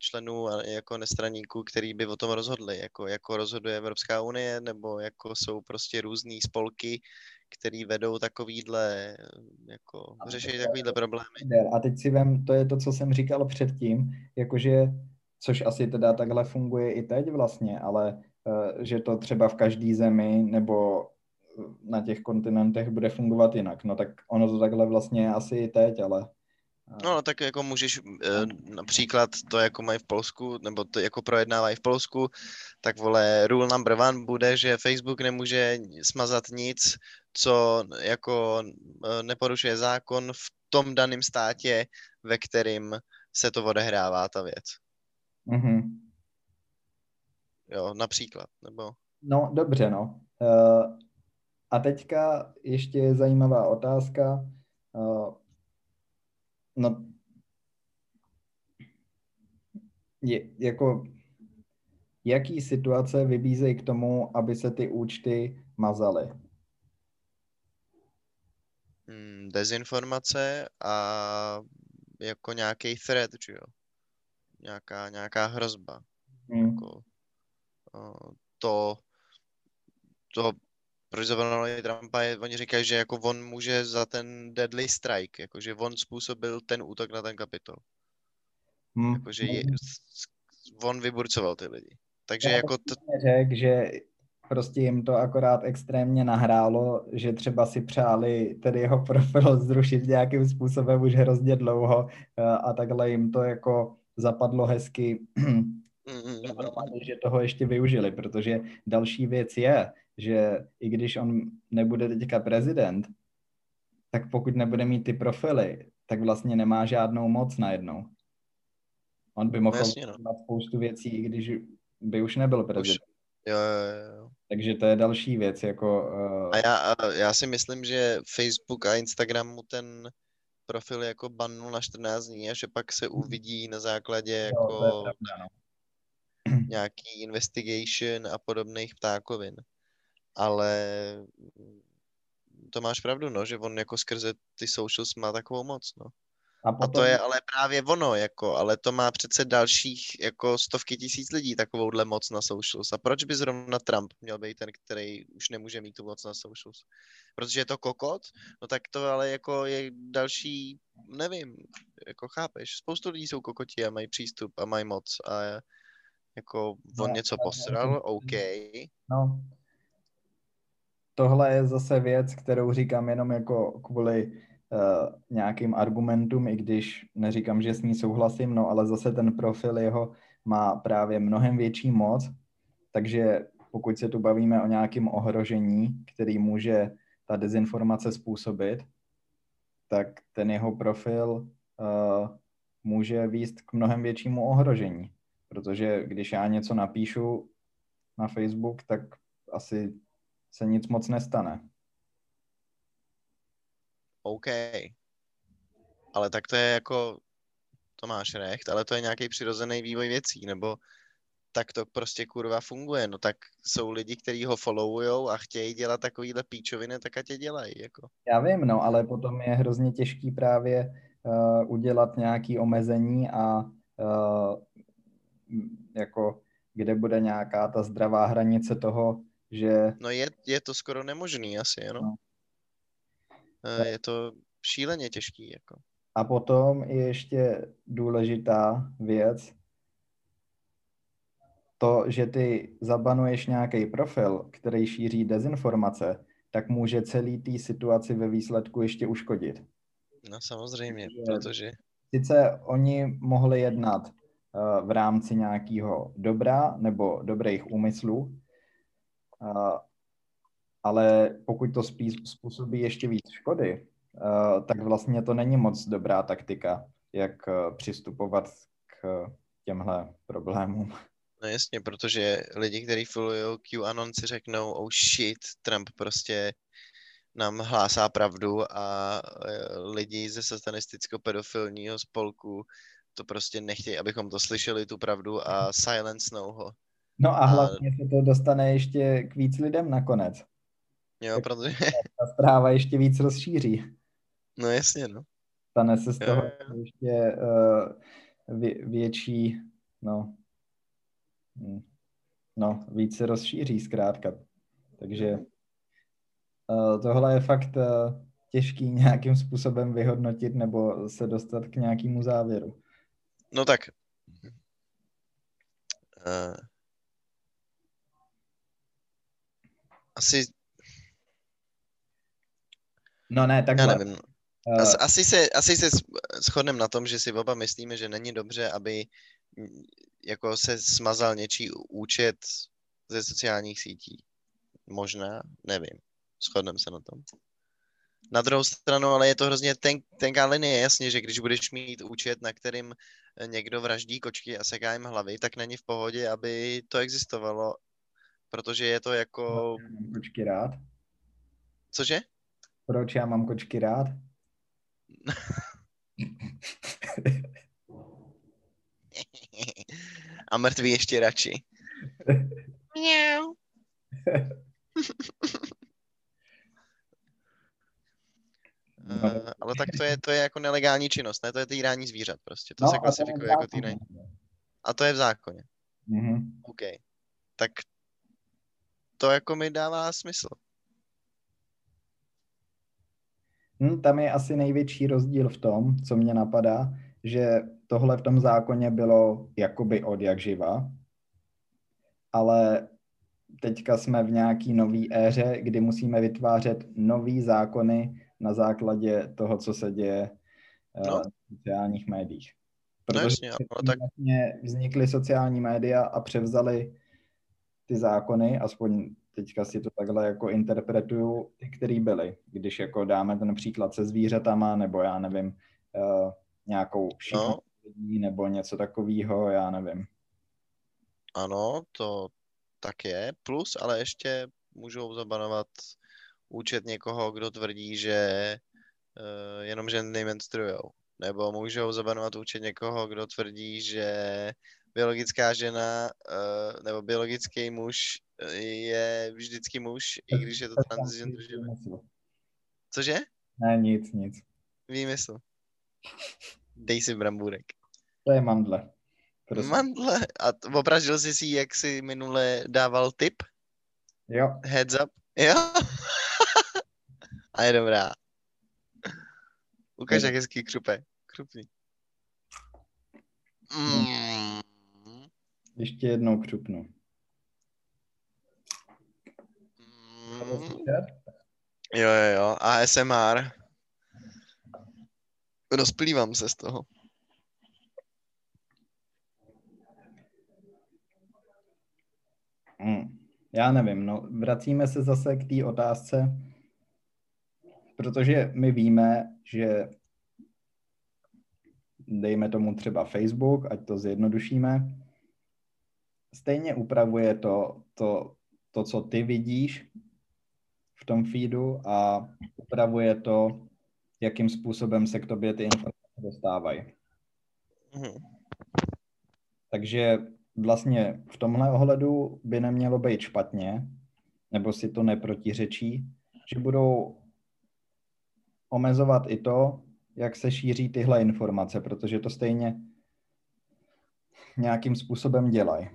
členů a jako nestraníků, který by o tom rozhodli, jako, jako rozhoduje Evropská unie, nebo jako jsou prostě různý spolky, který vedou takovýhle, jako řešení takovýhle problémy. A teď si vem, to je to, co jsem říkal předtím, jakože, což asi teda takhle funguje i teď vlastně, ale že to třeba v každé zemi nebo na těch kontinentech bude fungovat jinak. No tak ono to takhle vlastně asi i teď, ale... No tak jako můžeš například to, jako mají v Polsku, nebo to, jako projednávají v Polsku, tak vole, rule number one bude, že Facebook nemůže smazat nic, co jako neporušuje zákon v tom daném státě, ve kterým se to odehrává ta věc. Mm-hmm. Jo, například, nebo... No, dobře, no. Uh, a teďka ještě je zajímavá otázka. Uh, No, je, jako, jaký situace vybízejí k tomu, aby se ty účty mazaly? Dezinformace a jako nějaký threat, že jo? Nějaká, nějaká hrozba. Hmm. Jako, to, to proč zavrnuli Trumpa, je, oni říkají, že jako on může za ten deadly strike, jakože on způsobil ten útok na ten Kapitol. Hmm. Jakože je, on vyburcoval ty lidi. Takže já jako... T... Řekl, že prostě jim to akorát extrémně nahrálo, že třeba si přáli tedy jeho profil zrušit nějakým způsobem už hrozně dlouho a takhle jim to jako zapadlo hezky, že toho ještě využili, protože další věc je, že i když on nebude teďka prezident, tak pokud nebude mít ty profily, tak vlastně nemá žádnou moc najednou. On by mohl dělat spoustu věcí, i když by už nebyl prezident. Už. Jo, jo, jo. Takže to je další věc. Jako, uh... a, já, a já si myslím, že Facebook a Instagram mu ten profil jako bannul na čtrnáct dní, a že pak se uvidí na základě jako jo, to je pravda, no. Nějaký investigation a podobných ptákovin. Ale to máš pravdu, no, že on jako skrze ty socials má takovou moc, no. A, potom... a to je ale právě ono, jako, ale to má přece dalších jako stovky tisíc lidí takovouhle moc na socials. A proč by zrovna Trump měl být ten, který už nemůže mít tu moc na socials? Protože je to kokot? No tak to ale jako je další, nevím, jako chápeš, spoustu lidí jsou kokoti a mají přístup a mají moc a jako on no, něco posral, OK. No. Tohle je zase věc, kterou říkám jenom jako kvůli uh, nějakým argumentům, i když neříkám, že s ní souhlasím, no ale zase ten profil jeho má právě mnohem větší moc, takže pokud se tu bavíme o nějakém ohrožení, který může ta dezinformace způsobit, tak ten jeho profil uh, může vést k mnohem většímu ohrožení, protože když já něco napíšu na Facebook, tak asi... se nic moc nestane. OK. Ale tak to je jako, to máš recht, ale to je nějaký přirozený vývoj věcí, nebo tak to prostě kurva funguje, no tak jsou lidi, kteří ho followujou a chtějí dělat takovýhle píčoviny, tak a tě dělají, jako. Já vím, no, ale potom je hrozně těžký právě uh, udělat nějaký omezení a uh, jako, kde bude nějaká ta zdravá hranice toho, že... No je, je to skoro nemožný asi, ano. No. Je to šíleně těžký, jako. A potom je ještě důležitá věc, to, že ty zabanuješ nějaký profil, který šíří dezinformace, tak může celý té situaci ve výsledku ještě uškodit. No samozřejmě, protože... Sice oni mohli jednat uh, v rámci nějakého dobra nebo dobrých úmyslů, Uh, ale pokud to spíš způsobí ještě víc škody, uh, tak vlastně to není moc dobrá taktika, jak uh, přistupovat k uh, těmhle problémům. No jasně, protože lidi, kteří followujou QAnon, si řeknou, oh shit, Trump prostě nám hlásá pravdu a uh, lidi ze satanisticko-pedofilního spolku to prostě nechtějí, abychom to slyšeli, tu pravdu a silencnou ho. No a hlavně a... se to dostane ještě k víc lidem nakonec. Jo, tak protože... Ta zpráva ještě víc rozšíří. No jasně, no. Stane se z jo, toho jo. ještě uh, vě- větší, no, no, víc se rozšíří zkrátka. Takže Tohle je fakt těžký nějakým způsobem vyhodnotit nebo se dostat k nějakému závěru. No tak. Asi... No ne, takhle. Nevím. Asi se, asi se shodneme na tom, že si oba myslíme, že není dobře, aby jako se smazal něčí účet ze sociálních sítí. Možná, nevím. Shodneme se na tom. Na druhou stranu, ale je to hrozně ten, tenká linie. Jasně, že když budeš mít účet, na kterým někdo vraždí kočky a seká jim hlavy, tak není v pohodě, aby to existovalo, protože je to jako... Já mám kočky rád. Cože? Proč já mám kočky rád? A mrtví ještě radši. Mňau. No, uh, ale tak to je, to je jako nelegální činnost, ne? To je týrání zvířat prostě. To no, se klasifikuje jako týrání. A to je v zákoně. Mm-hmm. OK. Tak to jako mi dává smysl. Hmm, tam je asi největší rozdíl v tom, co mě napadá, že tohle v tom zákoně bylo jakoby od jak živa, ale teďka jsme v nějaký nový éře, kdy musíme vytvářet nový zákony na základě toho, co se děje no. uh, v sociálních médiích. Protože no, jasně, tak... vlastně vznikly sociální média a převzaly ty zákony, aspoň teďka si to takhle jako interpretuju, ty, který byly. Když jako dáme ten příklad se zvířatama, nebo já nevím, uh, nějakou šikanu lidí, no. nebo něco takového, já nevím. Ano, to tak je. Plus, ale ještě můžou zabanovat účet někoho, kdo tvrdí, že uh, jenom ženy menstruujou. Nebo můžou zabanovat účet někoho, kdo tvrdí, že biologická žena uh, nebo biologický muž je vždycky muž, i když je to transgender. Cože? Ne, nic, nic. Výmysl. Dej si brambůrek. To je mandle. Prosím. Mandle? A t- opražil jsi si, jak jsi minule dával tip? Jo. Heads up? Jo? A je dobrá. Ukaž, jak hezký krupe. Krupný. Mm. Ještě jednou křupnu. Mm. Jo, jo, jo. A S M R. Rozplývám se z toho. Mm. Já nevím, no vracíme se zase k té otázce, protože my víme, že dejme tomu třeba Facebook, ať to zjednodušíme, stejně upravuje to, to, to co ty vidíš v tom feedu a upravuje to, jakým způsobem se k tobě ty informace dostávají. Mm. Takže vlastně v tomhle ohledu by nemělo být špatně, nebo si to neprotiřečí, že budou omezovat i to, jak se šíří tyhle informace, protože to stejně nějakým způsobem dělají.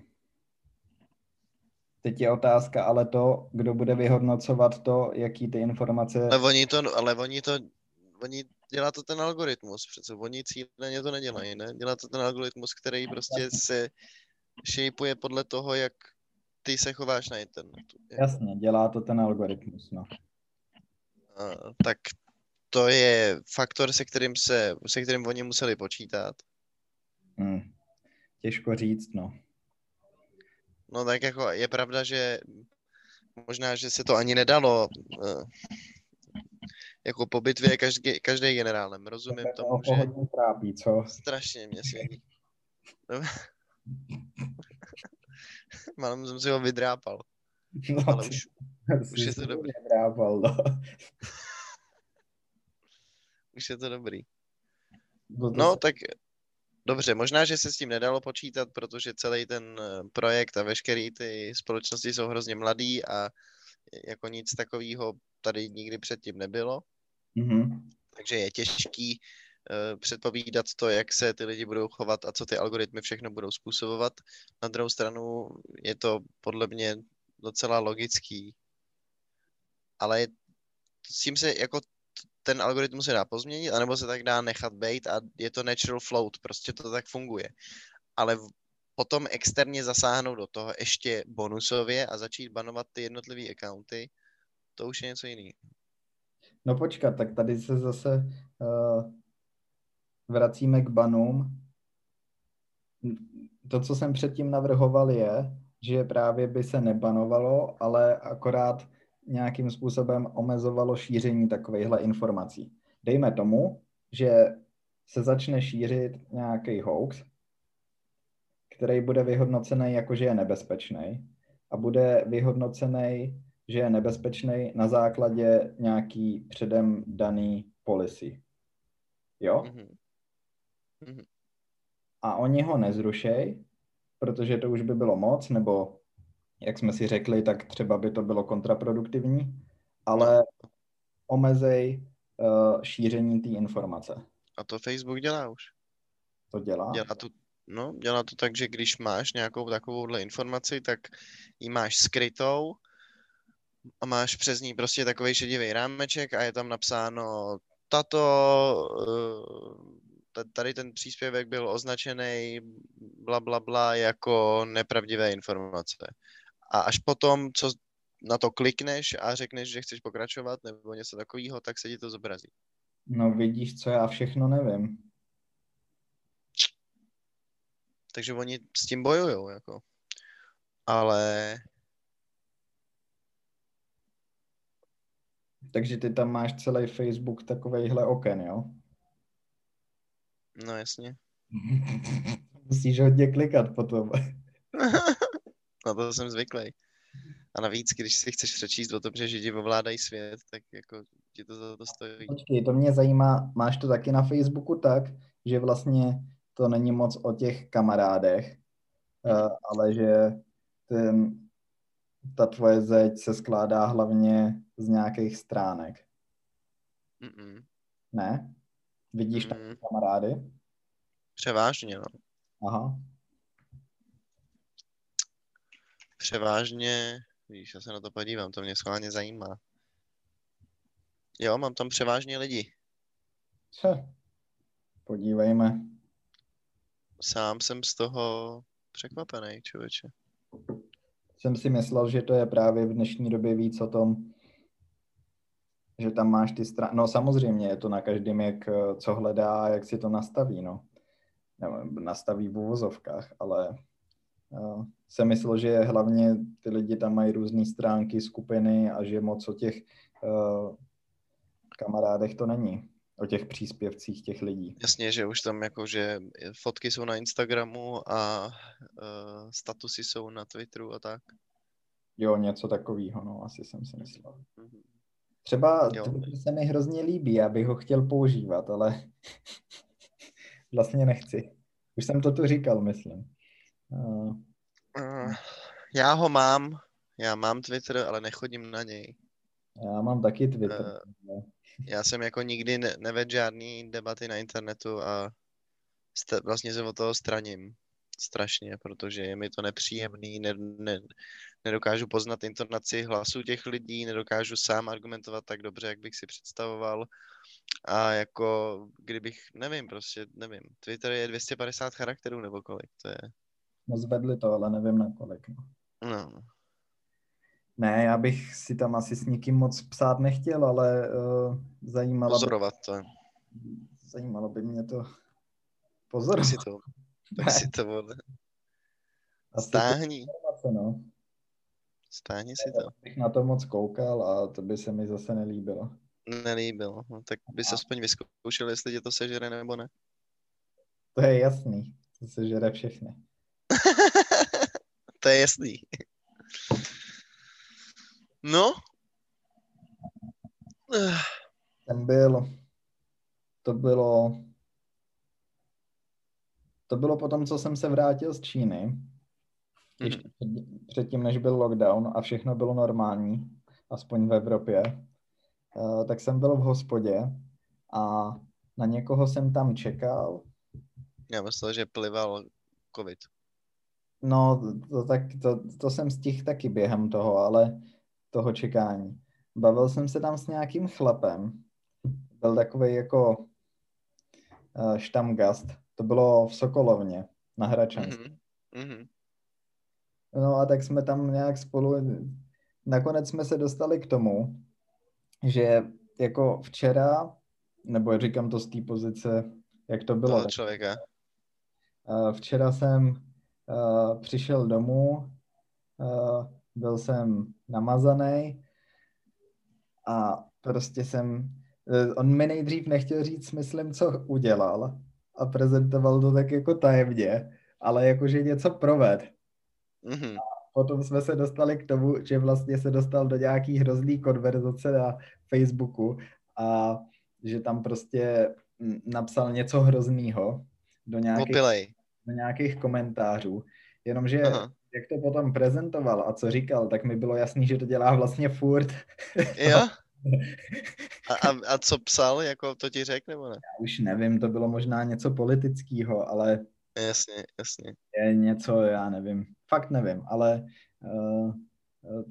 Teď je otázka ale to, kdo bude vyhodnocovat to, jaký ty informace... Ale oni to, ale oni to, oni dělá to ten algoritmus, přece oni cíleně to nedělají, ne? Dělá to ten algoritmus, který prostě se šejpuje podle toho, jak ty se chováš na internetu. Jasně, dělá to ten algoritmus, no. A, tak... To je faktor, se kterým, se, se kterým oni museli počítat. Hmm. Těžko říct, no. No tak jako je pravda, že možná, že se to ani nedalo jako po bitvě každý, každý generálem. Rozumím to tomu, že... To trápí, co? Strašně mě svědí. Málem jsem si ho vydrápal. No, ale už, už je to dobrý. Vydrápal, no. Už je to dobrý. No tak dobře, možná, že se s tím nedalo počítat, protože celý ten projekt a veškerý ty společnosti jsou hrozně mladý a jako nic takového tady nikdy předtím nebylo. Mm-hmm. Takže je těžký uh, předpovídat to, jak se ty lidi budou chovat a co ty algoritmy všechno budou způsobovat. Na druhou stranu je to podle mě docela logický. Ale s tím se jako ten algoritmus se dá pozměnit, anebo se tak dá nechat bejt a je to natural float, prostě to tak funguje. Ale potom externě zasáhnout do toho ještě bonusově a začít banovat ty jednotlivé accounty, to už je něco jiný. No počkat, tak tady se zase uh, vracíme k banům. To, co jsem předtím navrhoval, je, že právě by se nebanovalo, ale akorát nějakým způsobem omezovalo šíření takovýchhle informací. Dejme tomu, že se začne šířit nějaký hoax, který bude vyhodnocený jako, že je nebezpečný, a bude vyhodnocený, že je nebezpečný na základě nějaký předem daný policy. Jo? Mm-hmm. Mm-hmm. A oni ho nezrušej, protože to už by bylo moc, nebo jak jsme si řekli, tak třeba by to bylo kontraproduktivní, ale omezej uh, šíření té informace. A to Facebook dělá už. To dělá? Dělá to, no, dělá to tak, že když máš nějakou takovouhle informaci, tak ji máš skrytou a máš přes ní prostě takovej šedivý rámeček a je tam napsáno tato... Uh, tady ten příspěvek byl označený bla, bla, bla jako nepravdivé informace. A až potom, co na to klikneš a řekneš, že chceš pokračovat nebo něco takového, tak se ti to zobrazí. No vidíš, co já všechno nevím. Takže oni s tím bojujou, jako. Ale... Takže ty tam máš celý Facebook takovejhle oken, jo? No jasně. Musíš hodně klikat potom. Na to jsem zvyklý. A navíc, když si chceš přečíst o tom, že Židi ovládají svět, tak jako ti to za to stojí. Počkej, to mě zajímá, máš to taky na Facebooku tak, že vlastně to není moc o těch kamarádech, ale že ten, ta tvoje zeď se skládá hlavně z nějakých stránek. Mm-mm. Ne? Vidíš tam mm. kamarády? Převážně, no. Aha. Převážně, víš, já se na to podívám, to mě schválně zajímá. Jo, mám tam převážně lidi. Co? Podívejme. Sám jsem z toho překvapený, člověče. Jsem si myslel, že to je právě v dnešní době víc o tom, že tam máš ty strany, no samozřejmě je to na každém, jak co hledá a jak si to nastaví, no. Nastaví v uvozovkách, ale uh, jsem myslel, že hlavně ty lidi tam mají různé stránky, skupiny a že moc o těch uh, kamarádech to není, o těch příspěvcích těch lidí. Jasně, že už tam jako, že fotky jsou na Instagramu a uh, statusy jsou na Twitteru a tak. Jo, něco takového, no, asi jsem si myslel. Mm-hmm. Třeba jo. Twitter se mi hrozně líbí, já bych ho chtěl používat, ale vlastně nechci. Už jsem to tu říkal, myslím. Uh... Já ho mám, já mám Twitter, ale nechodím na něj. Já mám taky Twitter. Uh, já jsem jako nikdy ne- nevedl žádný debaty na internetu a st- vlastně se od toho straním strašně, protože je mi to nepříjemný, ne, ne, nedokážu poznat intonaci hlasu těch lidí, nedokážu sám argumentovat tak dobře, jak bych si představoval a jako kdybych, nevím prostě, nevím, Twitter je dvě stě padesát charakterů nebo kolik, to je. No zvedli to, ale nevím na kolik. No. Ne, já bych si tam asi s nikým moc psát nechtěl, ale uh, zajímalo pozorovat by... to. Zajímalo by mě to pozorovat. To. Tak si to, vole. Stáhni. No. Stáhni si to. Já bych na to moc koukal a to by se mi zase nelíbilo. Nelíbilo. No, tak bys aspoň vyzkoušel, jestli tě to sežere nebo ne. To je jasný. To sežere všechny. To je jasný. No. Ten byl... To bylo... To bylo potom, co jsem se vrátil z Číny, ještě mm. předtím, než byl lockdown a všechno bylo normální, aspoň v Evropě, tak jsem byl v hospodě a na někoho jsem tam čekal. Já myslel, že plival covid. No, to, tak, to, to jsem stihl taky během toho, ale toho čekání. Bavil jsem se tam s nějakým chlapem. Byl takovej jako uh, štamgast. To bylo v Sokolovně, na Hračanské. Mm-hmm. Mm-hmm. No a tak jsme tam nějak spolu... Nakonec jsme se dostali k tomu, že jako včera, nebo říkám to z té pozice, jak to bylo. Toho člověka. Uh, včera jsem uh, přišel domů, uh, byl jsem namazaný a prostě jsem... Uh, on mi nejdřív nechtěl říct, myslím, co udělal a prezentoval to tak jako tajemně, ale jakože něco proved. Mm-hmm. Potom jsme se dostali k tomu, že vlastně se dostal do nějaký hrozný konverzace na Facebooku a že tam prostě napsal něco hroznýho do nějakých, do nějakých komentářů. Jenomže aha, jak to potom prezentoval a co říkal, tak mi bylo jasný, že to dělá vlastně furt. Jo? A, a, a co psal, jako to ti řekl, nebo ne? Já už nevím, to bylo možná něco politického, ale... Jasně, jasně. Je něco, já nevím. Fakt nevím, ale uh,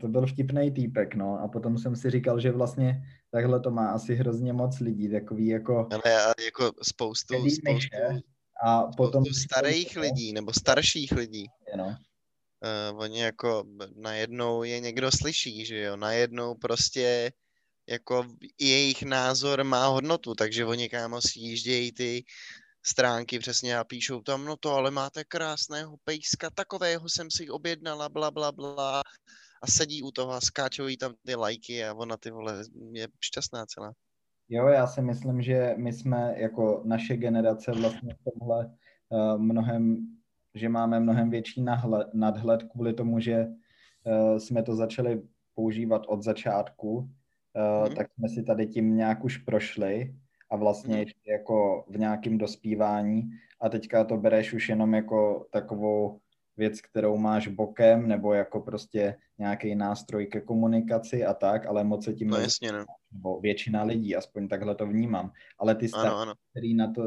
to byl vtipnej týpek, no. A potom jsem si říkal, že vlastně takhle to má asi hrozně moc lidí, takový jako... Ale a jako spoustu, spoustu, a potom spoustu starých spoustu, lidí, nebo starších lidí. Je, no. Uh, oni jako najednou je někdo slyší, že jo. Najednou prostě jako jejich názor má hodnotu, takže oni kámo sjíždějí ty... stránky přesně a píšou tam, no to ale máte krásného pejska, takového jsem si objednala, bla, bla, bla. A sedí u toho a skáčují tam ty lajky a ona ty vole je šťastná celá. Jo, já si myslím, že my jsme jako naše generace vlastně tohle uh, mnohem, že máme mnohem větší nahled, nadhled kvůli tomu, že uh, jsme to začali používat od začátku, uh, hmm. tak jsme si tady tím nějak už prošli. A vlastně ještě jako v nějakém dospívání a teďka to bereš už jenom jako takovou věc, kterou máš bokem nebo jako prostě nějaký nástroj ke komunikaci a tak, ale moc se tím no, jasně, ne. Nebo většina lidí, aspoň takhle to vnímám, ale ty starší, který na to,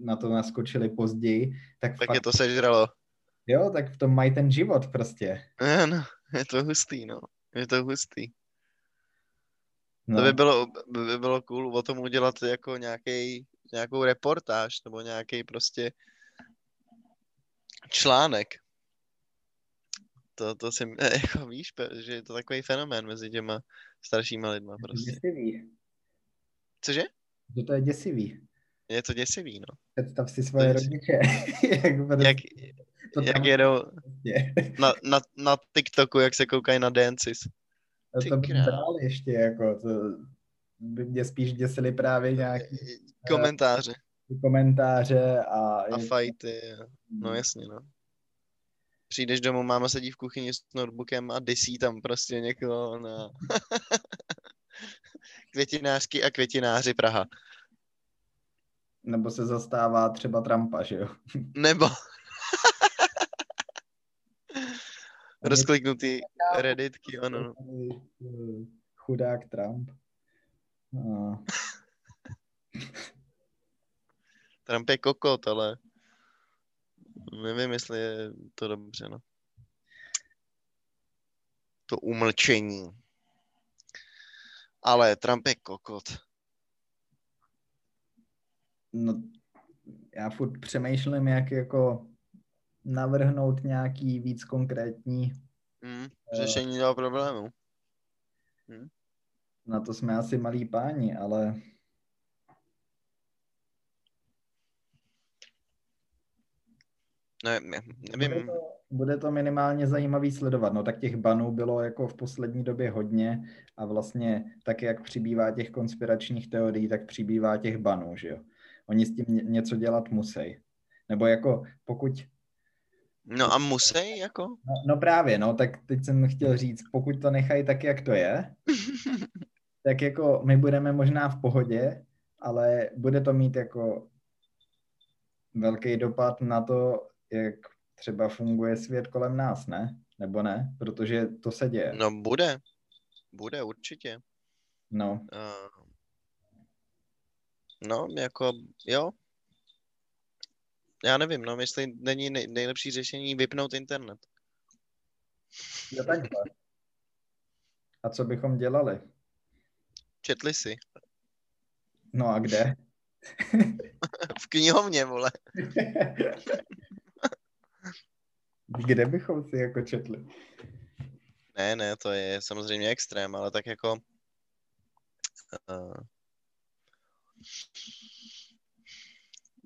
na to naskočili později, tak, tak fakt, je to sežralo. Jo, tak v tom mají ten život prostě. Ano, je to hustý, no, je to hustý. No. To by bylo, by bylo cool o tom udělat jako nějaký, nějakou reportáž nebo nějaký prostě článek. To, to si, jako víš, že je to takový fenomén mezi těma staršíma lidma prostě. Je to děsivý. Cože? Že to je děsivý. Je to děsivý, no. Představ si svoje rodiče. jak, prostě, jak, jak jedou na, na, na TikToku, jak se koukají na dances. Ty to bych bral ještě, jako, to by mě spíš děsili právě nějaký... Komentáře. Uh, komentáře a... A fajty, no jasně, no. Přijdeš domů, máma sedí v kuchyni s notebookem a desí tam prostě někoho na... Květinářky a květináři Praha. Nebo se zastává třeba Trumpa, že jo? Nebo... Rozkliknutý redditky, ano. Chudák Trump. No. Trump je kokot, ale nevím, jestli je to dobře, no. To umlčení. Ale Trump je kokot. No, já furt přemýšlím, jak jako... navrhnout nějaký víc konkrétní mm, řešení toho problému. Mm. Na to jsme asi malí páni, ale ne, ne, nevím. Bude to, bude to minimálně zajímavý sledovat. No tak těch banů bylo jako v poslední době hodně a vlastně tak, jak přibývá těch konspiračních teorií, tak přibývá těch banů, že jo. Oni s tím něco dělat musí. Nebo jako pokud No a musí, jako? No, no právě, no, tak teď jsem chtěl říct, pokud to nechají tak, jak to je, tak jako my budeme možná v pohodě, ale bude to mít jako velký dopad na to, jak třeba funguje svět kolem nás, ne? Nebo ne? Protože to se děje. No bude. Bude, určitě. No. Uh, no, jako, jo. Já nevím, no, jestli není nejlepší řešení vypnout internet. Jo, takhle. A co bychom dělali? Četli si? No a kde? V knihovně, vole. Kde bychom si jako četli? Ne, ne, to je samozřejmě extrém, ale tak jako... Uh,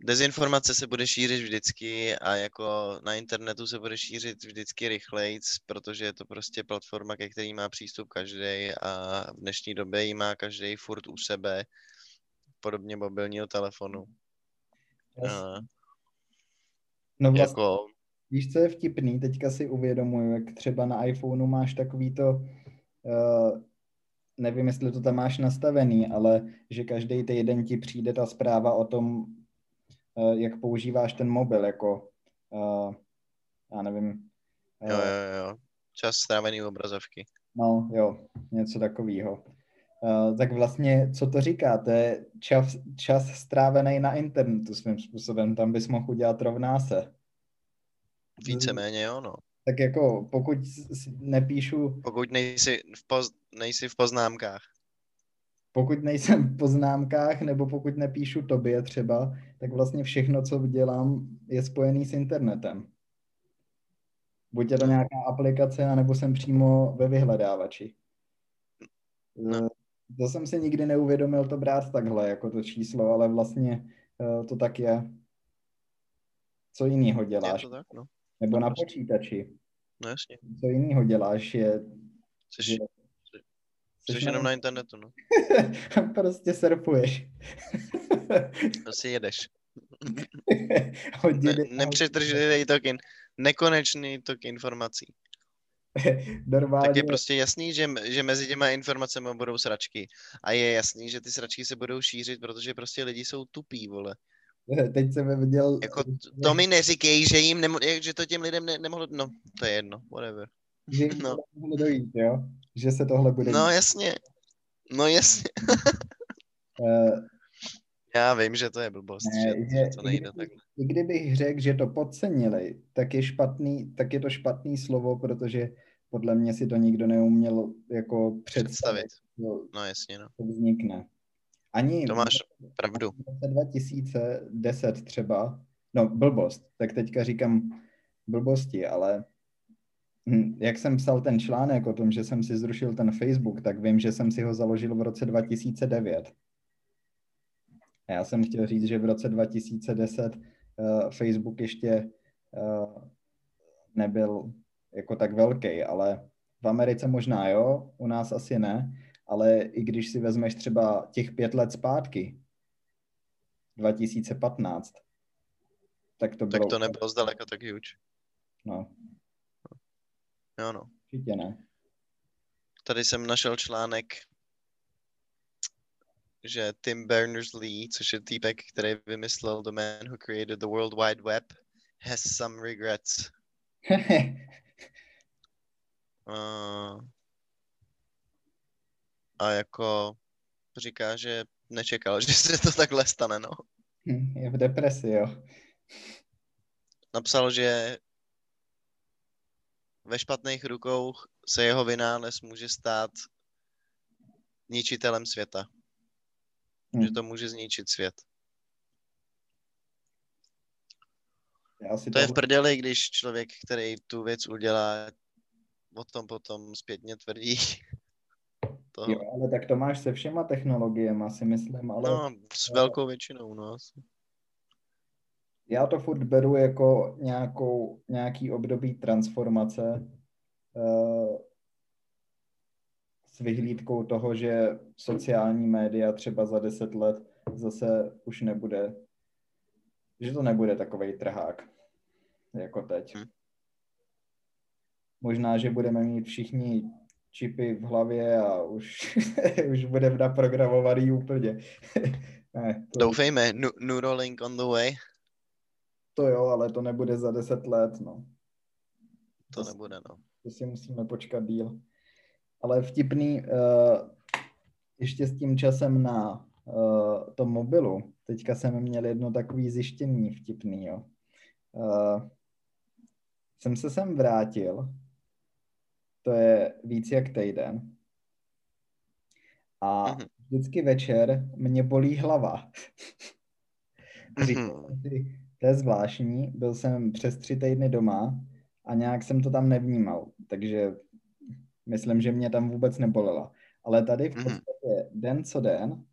dezinformace se bude šířit vždycky a jako na internetu se bude šířit vždycky rychlejc, protože je to prostě platforma, ke který má přístup každej a v dnešní době ji má každej furt u sebe, podobně mobilního telefonu. Yes. Uh, no vlastně. Jako... Víš, co je vtipný? Teďka si uvědomuju, jak třeba na iPhoneu máš takový to, uh, nevím, jestli to tam máš nastavený, ale že každý týden ti přijde ta zpráva o tom, uh, jak používáš ten mobil, jako, uh, já nevím. Uh, jo, jo, jo, čas strávený obrazovky. No, jo, něco takového. Uh, tak vlastně, co to říká? To je čas, čas strávený na internetu svým způsobem, tam bys mohl udělat rovná se. Víceméně jo, no. Tak jako pokud nepíšu... Pokud nejsi v, poz, nejsi v poznámkách. Pokud nejsem v poznámkách, nebo pokud nepíšu tobě třeba, tak vlastně všechno, co dělám, je spojený s internetem. Buď je to nějaká aplikace, anebo jsem přímo ve vyhledávači. No. To jsem si nikdy neuvědomil to brát takhle, jako to číslo, ale vlastně to tak je. Co jinýho děláš? Je to tak, no. Nebo na počítači. No jasně. Co jiného děláš je... Což je, což jenom na internetu, no. Prostě surfuješ. Prostě jedeš. ne, nepřetržitý tok, in, nekonečný tok informací. Normálně. Tak je prostě jasný, že, že mezi těma informacemi budou sračky. A je jasný, že ty sračky se budou šířit, protože prostě lidi jsou tupí, vole. Teď jsem viděl... Jako to mi neříkej, že jim nemo- že to těm lidem ne- nemohlo... No, to je jedno, whatever. Že jim no. To dojít, jo? Že se tohle bude... No, jasně. No, jasně. uh, Já vím, že to je blbost, ne, že, že to nejde kdyby, takhle. I kdybych řekl, že to podcenili, tak je, špatný, tak je to špatný slovo, protože podle mě si to nikdo neuměl jako představit. představit. No, jasně, no. To vznikne. Ani to máš pravdu. dva tisíce deset třeba, no blbost, tak teďka říkám blbosti, ale jak jsem psal ten článek o tom, že jsem si zrušil ten Facebook, tak vím, že jsem si ho založil v roce dva tisíce devět. A já jsem chtěl říct, že v roce dva tisíce deset uh, Facebook ještě uh, nebyl jako tak velký, ale v Americe možná jo, u nás asi ne. Ale i když si vezmeš třeba těch pět let zpátky, dva tisíce patnáct, tak to bylo... Tak to nebylo zdaleka tak huge. No. Jo, no. Určitě ne. Tady jsem našel článek, že Tim Berners-Lee, což je týpek, který vymyslel The Man Who Created the World Wide Web, has some regrets. uh... A jako říká, že nečekal, že se to takhle stane, no. Je v depresi, jo. Napsal, že ve špatných rukou se jeho vynález může stát ničitelem světa. Hmm. Že to může zničit svět. To, to je v prdeli, když člověk, který tu věc udělá, o tom potom zpětně tvrdí. To... Jo, ale tak to máš se všema technologiemi, asi myslím, ale... No, s velkou většinou, no. Já to furt beru jako nějakou, nějaký období transformace uh, s vyhlídkou toho, že sociální média třeba za deset let zase už nebude, že to nebude takovej trhák, jako teď. Hm. Možná, že budeme mít všichni čipy v hlavě a už, už bude naprogramovaný úplně. Ne, to... Doufejme, N- Neuralink on the way. To jo, ale to nebude za deset let, no. To, to nebude, no. To si musíme počkat díl. Ale vtipný, uh, ještě s tím časem na uh, tom mobilu, teďka jsem měl jedno takový zjištění vtipný, jo. Uh, jsem se sem vrátil, to je víc jak týden. A vždycky večer mě bolí hlava. Říkám si, to je zvláštní, byl jsem přes tři týdny doma a nějak jsem to tam nevnímal, takže myslím, že mě tam vůbec nebolela. Ale tady v podstatě den co den,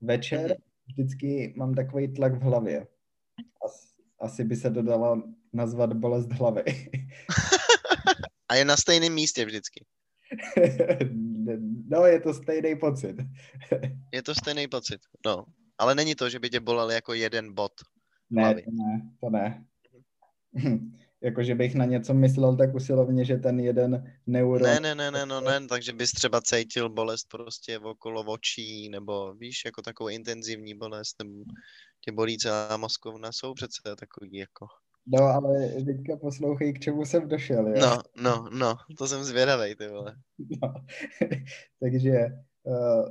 večer vždycky mám takový tlak v hlavě. As, asi by se to dala nazvat bolest hlavy. A je na stejném místě vždycky. No, je to stejný pocit. Je to stejný pocit, no. Ale není to, že by tě bolel jako jeden bod. Ne, to ne, to ne. Jako, že bych na něco myslel tak usilovně, že ten jeden neuro... Ne, ne, ne, ne, no, ne, takže bys třeba cítil bolest prostě okolo očí, nebo víš, jako takovou intenzivní bolest, nebo tě bolí celá mozkovna, jsou přece takový jako... No, ale teďka poslouchej, k čemu jsem došel, jo? No, no, no, to jsem zvědavej, ty vole. No. Takže uh,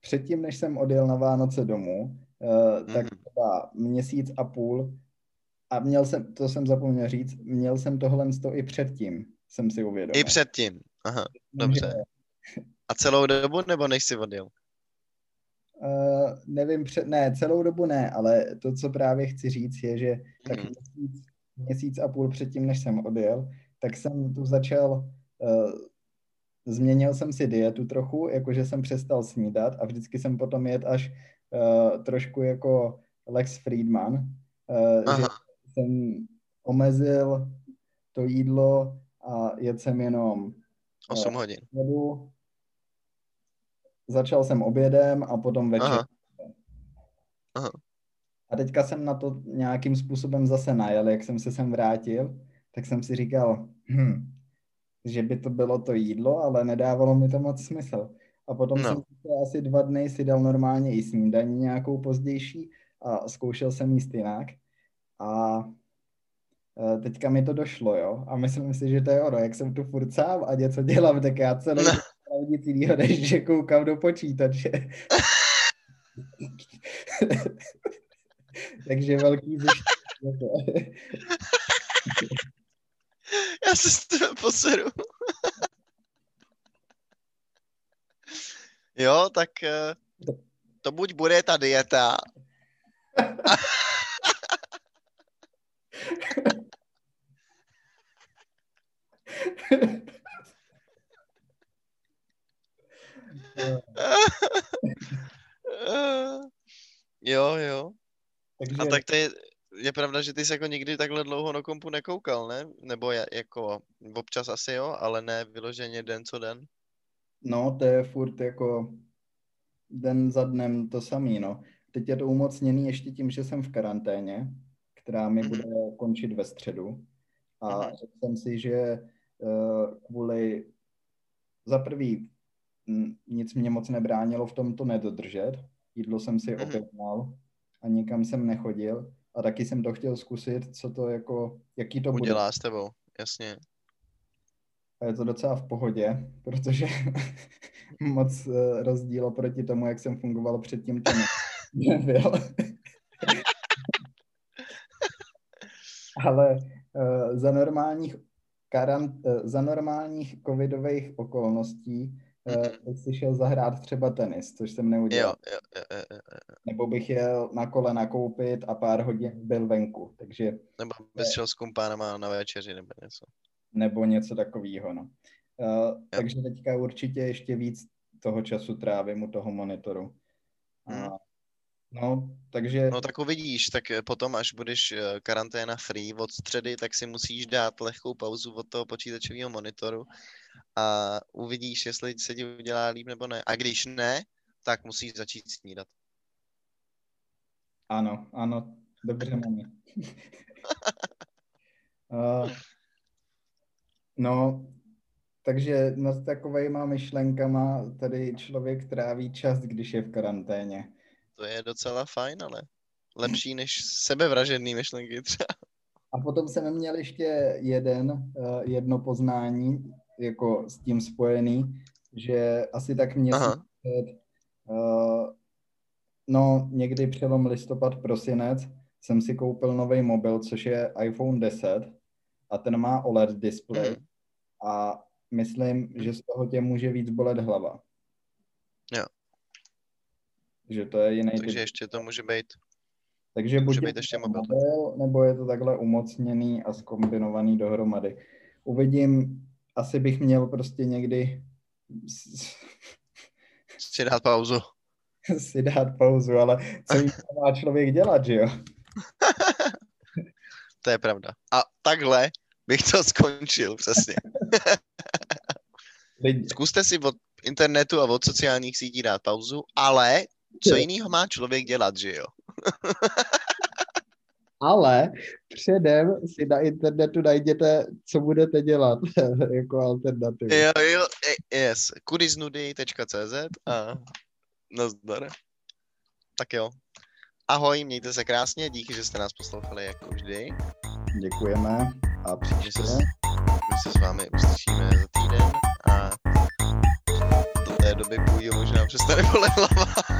předtím, než jsem odjel na Vánoce domů, uh, mm. tak třeba měsíc a půl, a měl jsem, to jsem zapomněl říct, měl jsem tohle to i předtím, jsem si uvědomil. I předtím, aha, dobře. A celou dobu, nebo než jsi odjel? Uh, nevím, před, ne, celou dobu ne, ale to, co právě chci říct, je, že tak mm. měsíc, měsíc a půl předtím, než jsem odjel, tak jsem tu začal, uh, změnil jsem si dietu trochu, jakože jsem přestal snídat a vždycky jsem potom jet až uh, trošku jako Lex Friedman, uh, že jsem omezil to jídlo a jet jsem jenom osm uh, hodin. Jedu, začal jsem obědem a potom večer. Aha. Aha. A teďka jsem na to nějakým způsobem zase najel, jak jsem se sem vrátil, tak jsem si říkal, hm, že by to bylo to jídlo, ale nedávalo mi to moc smysl. A potom no. jsem asi dva dny si dal normálně i snídaní nějakou pozdější a zkoušel jsem jíst jinak. A teďka mi to došlo, jo. A myslím si, že to je ono, jak jsem tu furt sám a něco dělám, tak já celý... No. nic jiného, než že koukám do počítače. Takže velký zůst. Já se s tebe poseru. Jo, tak to buď bude ta dieta. Jo, jo. Takže... A tak to je, je pravda, že ty jsi jako nikdy takhle dlouho na kompu nekoukal, ne? Nebo jako občas asi jo, ale ne vyloženě den co den. No, to je furt jako den za dnem to samý, no. Teď je to umocněný ještě tím, že jsem v karanténě, která mi mm-hmm. bude končit ve středu. A mm-hmm. řekl jsem si, že uh, kvůli za prvý nic mě moc nebránilo v tom to nedodržet. Jídlo jsem si objednal a nikam jsem nechodil. A taky jsem to chtěl zkusit, co to jako, jaký to udělá bude. Udělá s tebou, jasně. A je to docela v pohodě, protože moc rozdíl oproti tomu, jak jsem fungoval předtím, to nebyl. Ale uh, za normálních karant, uh, za normálních covidových okolností bych si šel zahrát třeba tenis, což jsem neudělal. Jo, jo, jo, jo, jo. Nebo bych jel na kole nakoupit a pár hodin byl venku, takže... Nebo bys šel s kumpánama na večeři nebo něco. Nebo něco takovýho, no. Uh, takže teďka určitě ještě víc toho času trávím u toho monitoru. Uh, no, takže... No tak uvidíš, tak potom, až budeš karanténa free od středy, tak si musíš dát lehkou pauzu od toho počítačového monitoru a uvidíš, jestli se ti udělá líp nebo ne. A když ne, tak musíš začít snídat. Ano, ano, dobře máme. uh, no, takže nad takovejma myšlenkama tady člověk tráví čas, když je v karanténě. To je docela fajn, ale lepší než sebevražedný myšlenky třeba. A potom jsem měl ještě jeden, jedno poznání, jako s tím spojený, že asi tak měsíc, uh, no někdy přelom listopad, prosinec, jsem si koupil nový mobil, což je iPhone deset a ten má O L E D display mm. a myslím, že z toho tě může víc bolet hlava. Jo. že to je jiný. Takže typ. Ještě to může být. Takže buď je ještě mobil, nebo je to takhle umocněný a zkombinovaný dohromady. Uvidím, asi bych měl prostě někdy si dát pauzu. si dát pauzu, ale co jí má člověk dělat, že jo? To je pravda. A takhle bych to skončil, přesně. Zkuste si od internetu a od sociálních sítí dát pauzu, ale co jiného má člověk dělat, že jo? Ale předem si na internetu najděte, co budete dělat jako alternativu. Jo, jo, yes. kudy z nudy tečka cé zet a nazdar. Tak jo. Ahoj, mějte se krásně, díky, že jste nás poslouchali jako vždy. Děkujeme a příště. My se s vámi uslyšíme za týden a do té doby půjde možná přestane bolet hlava.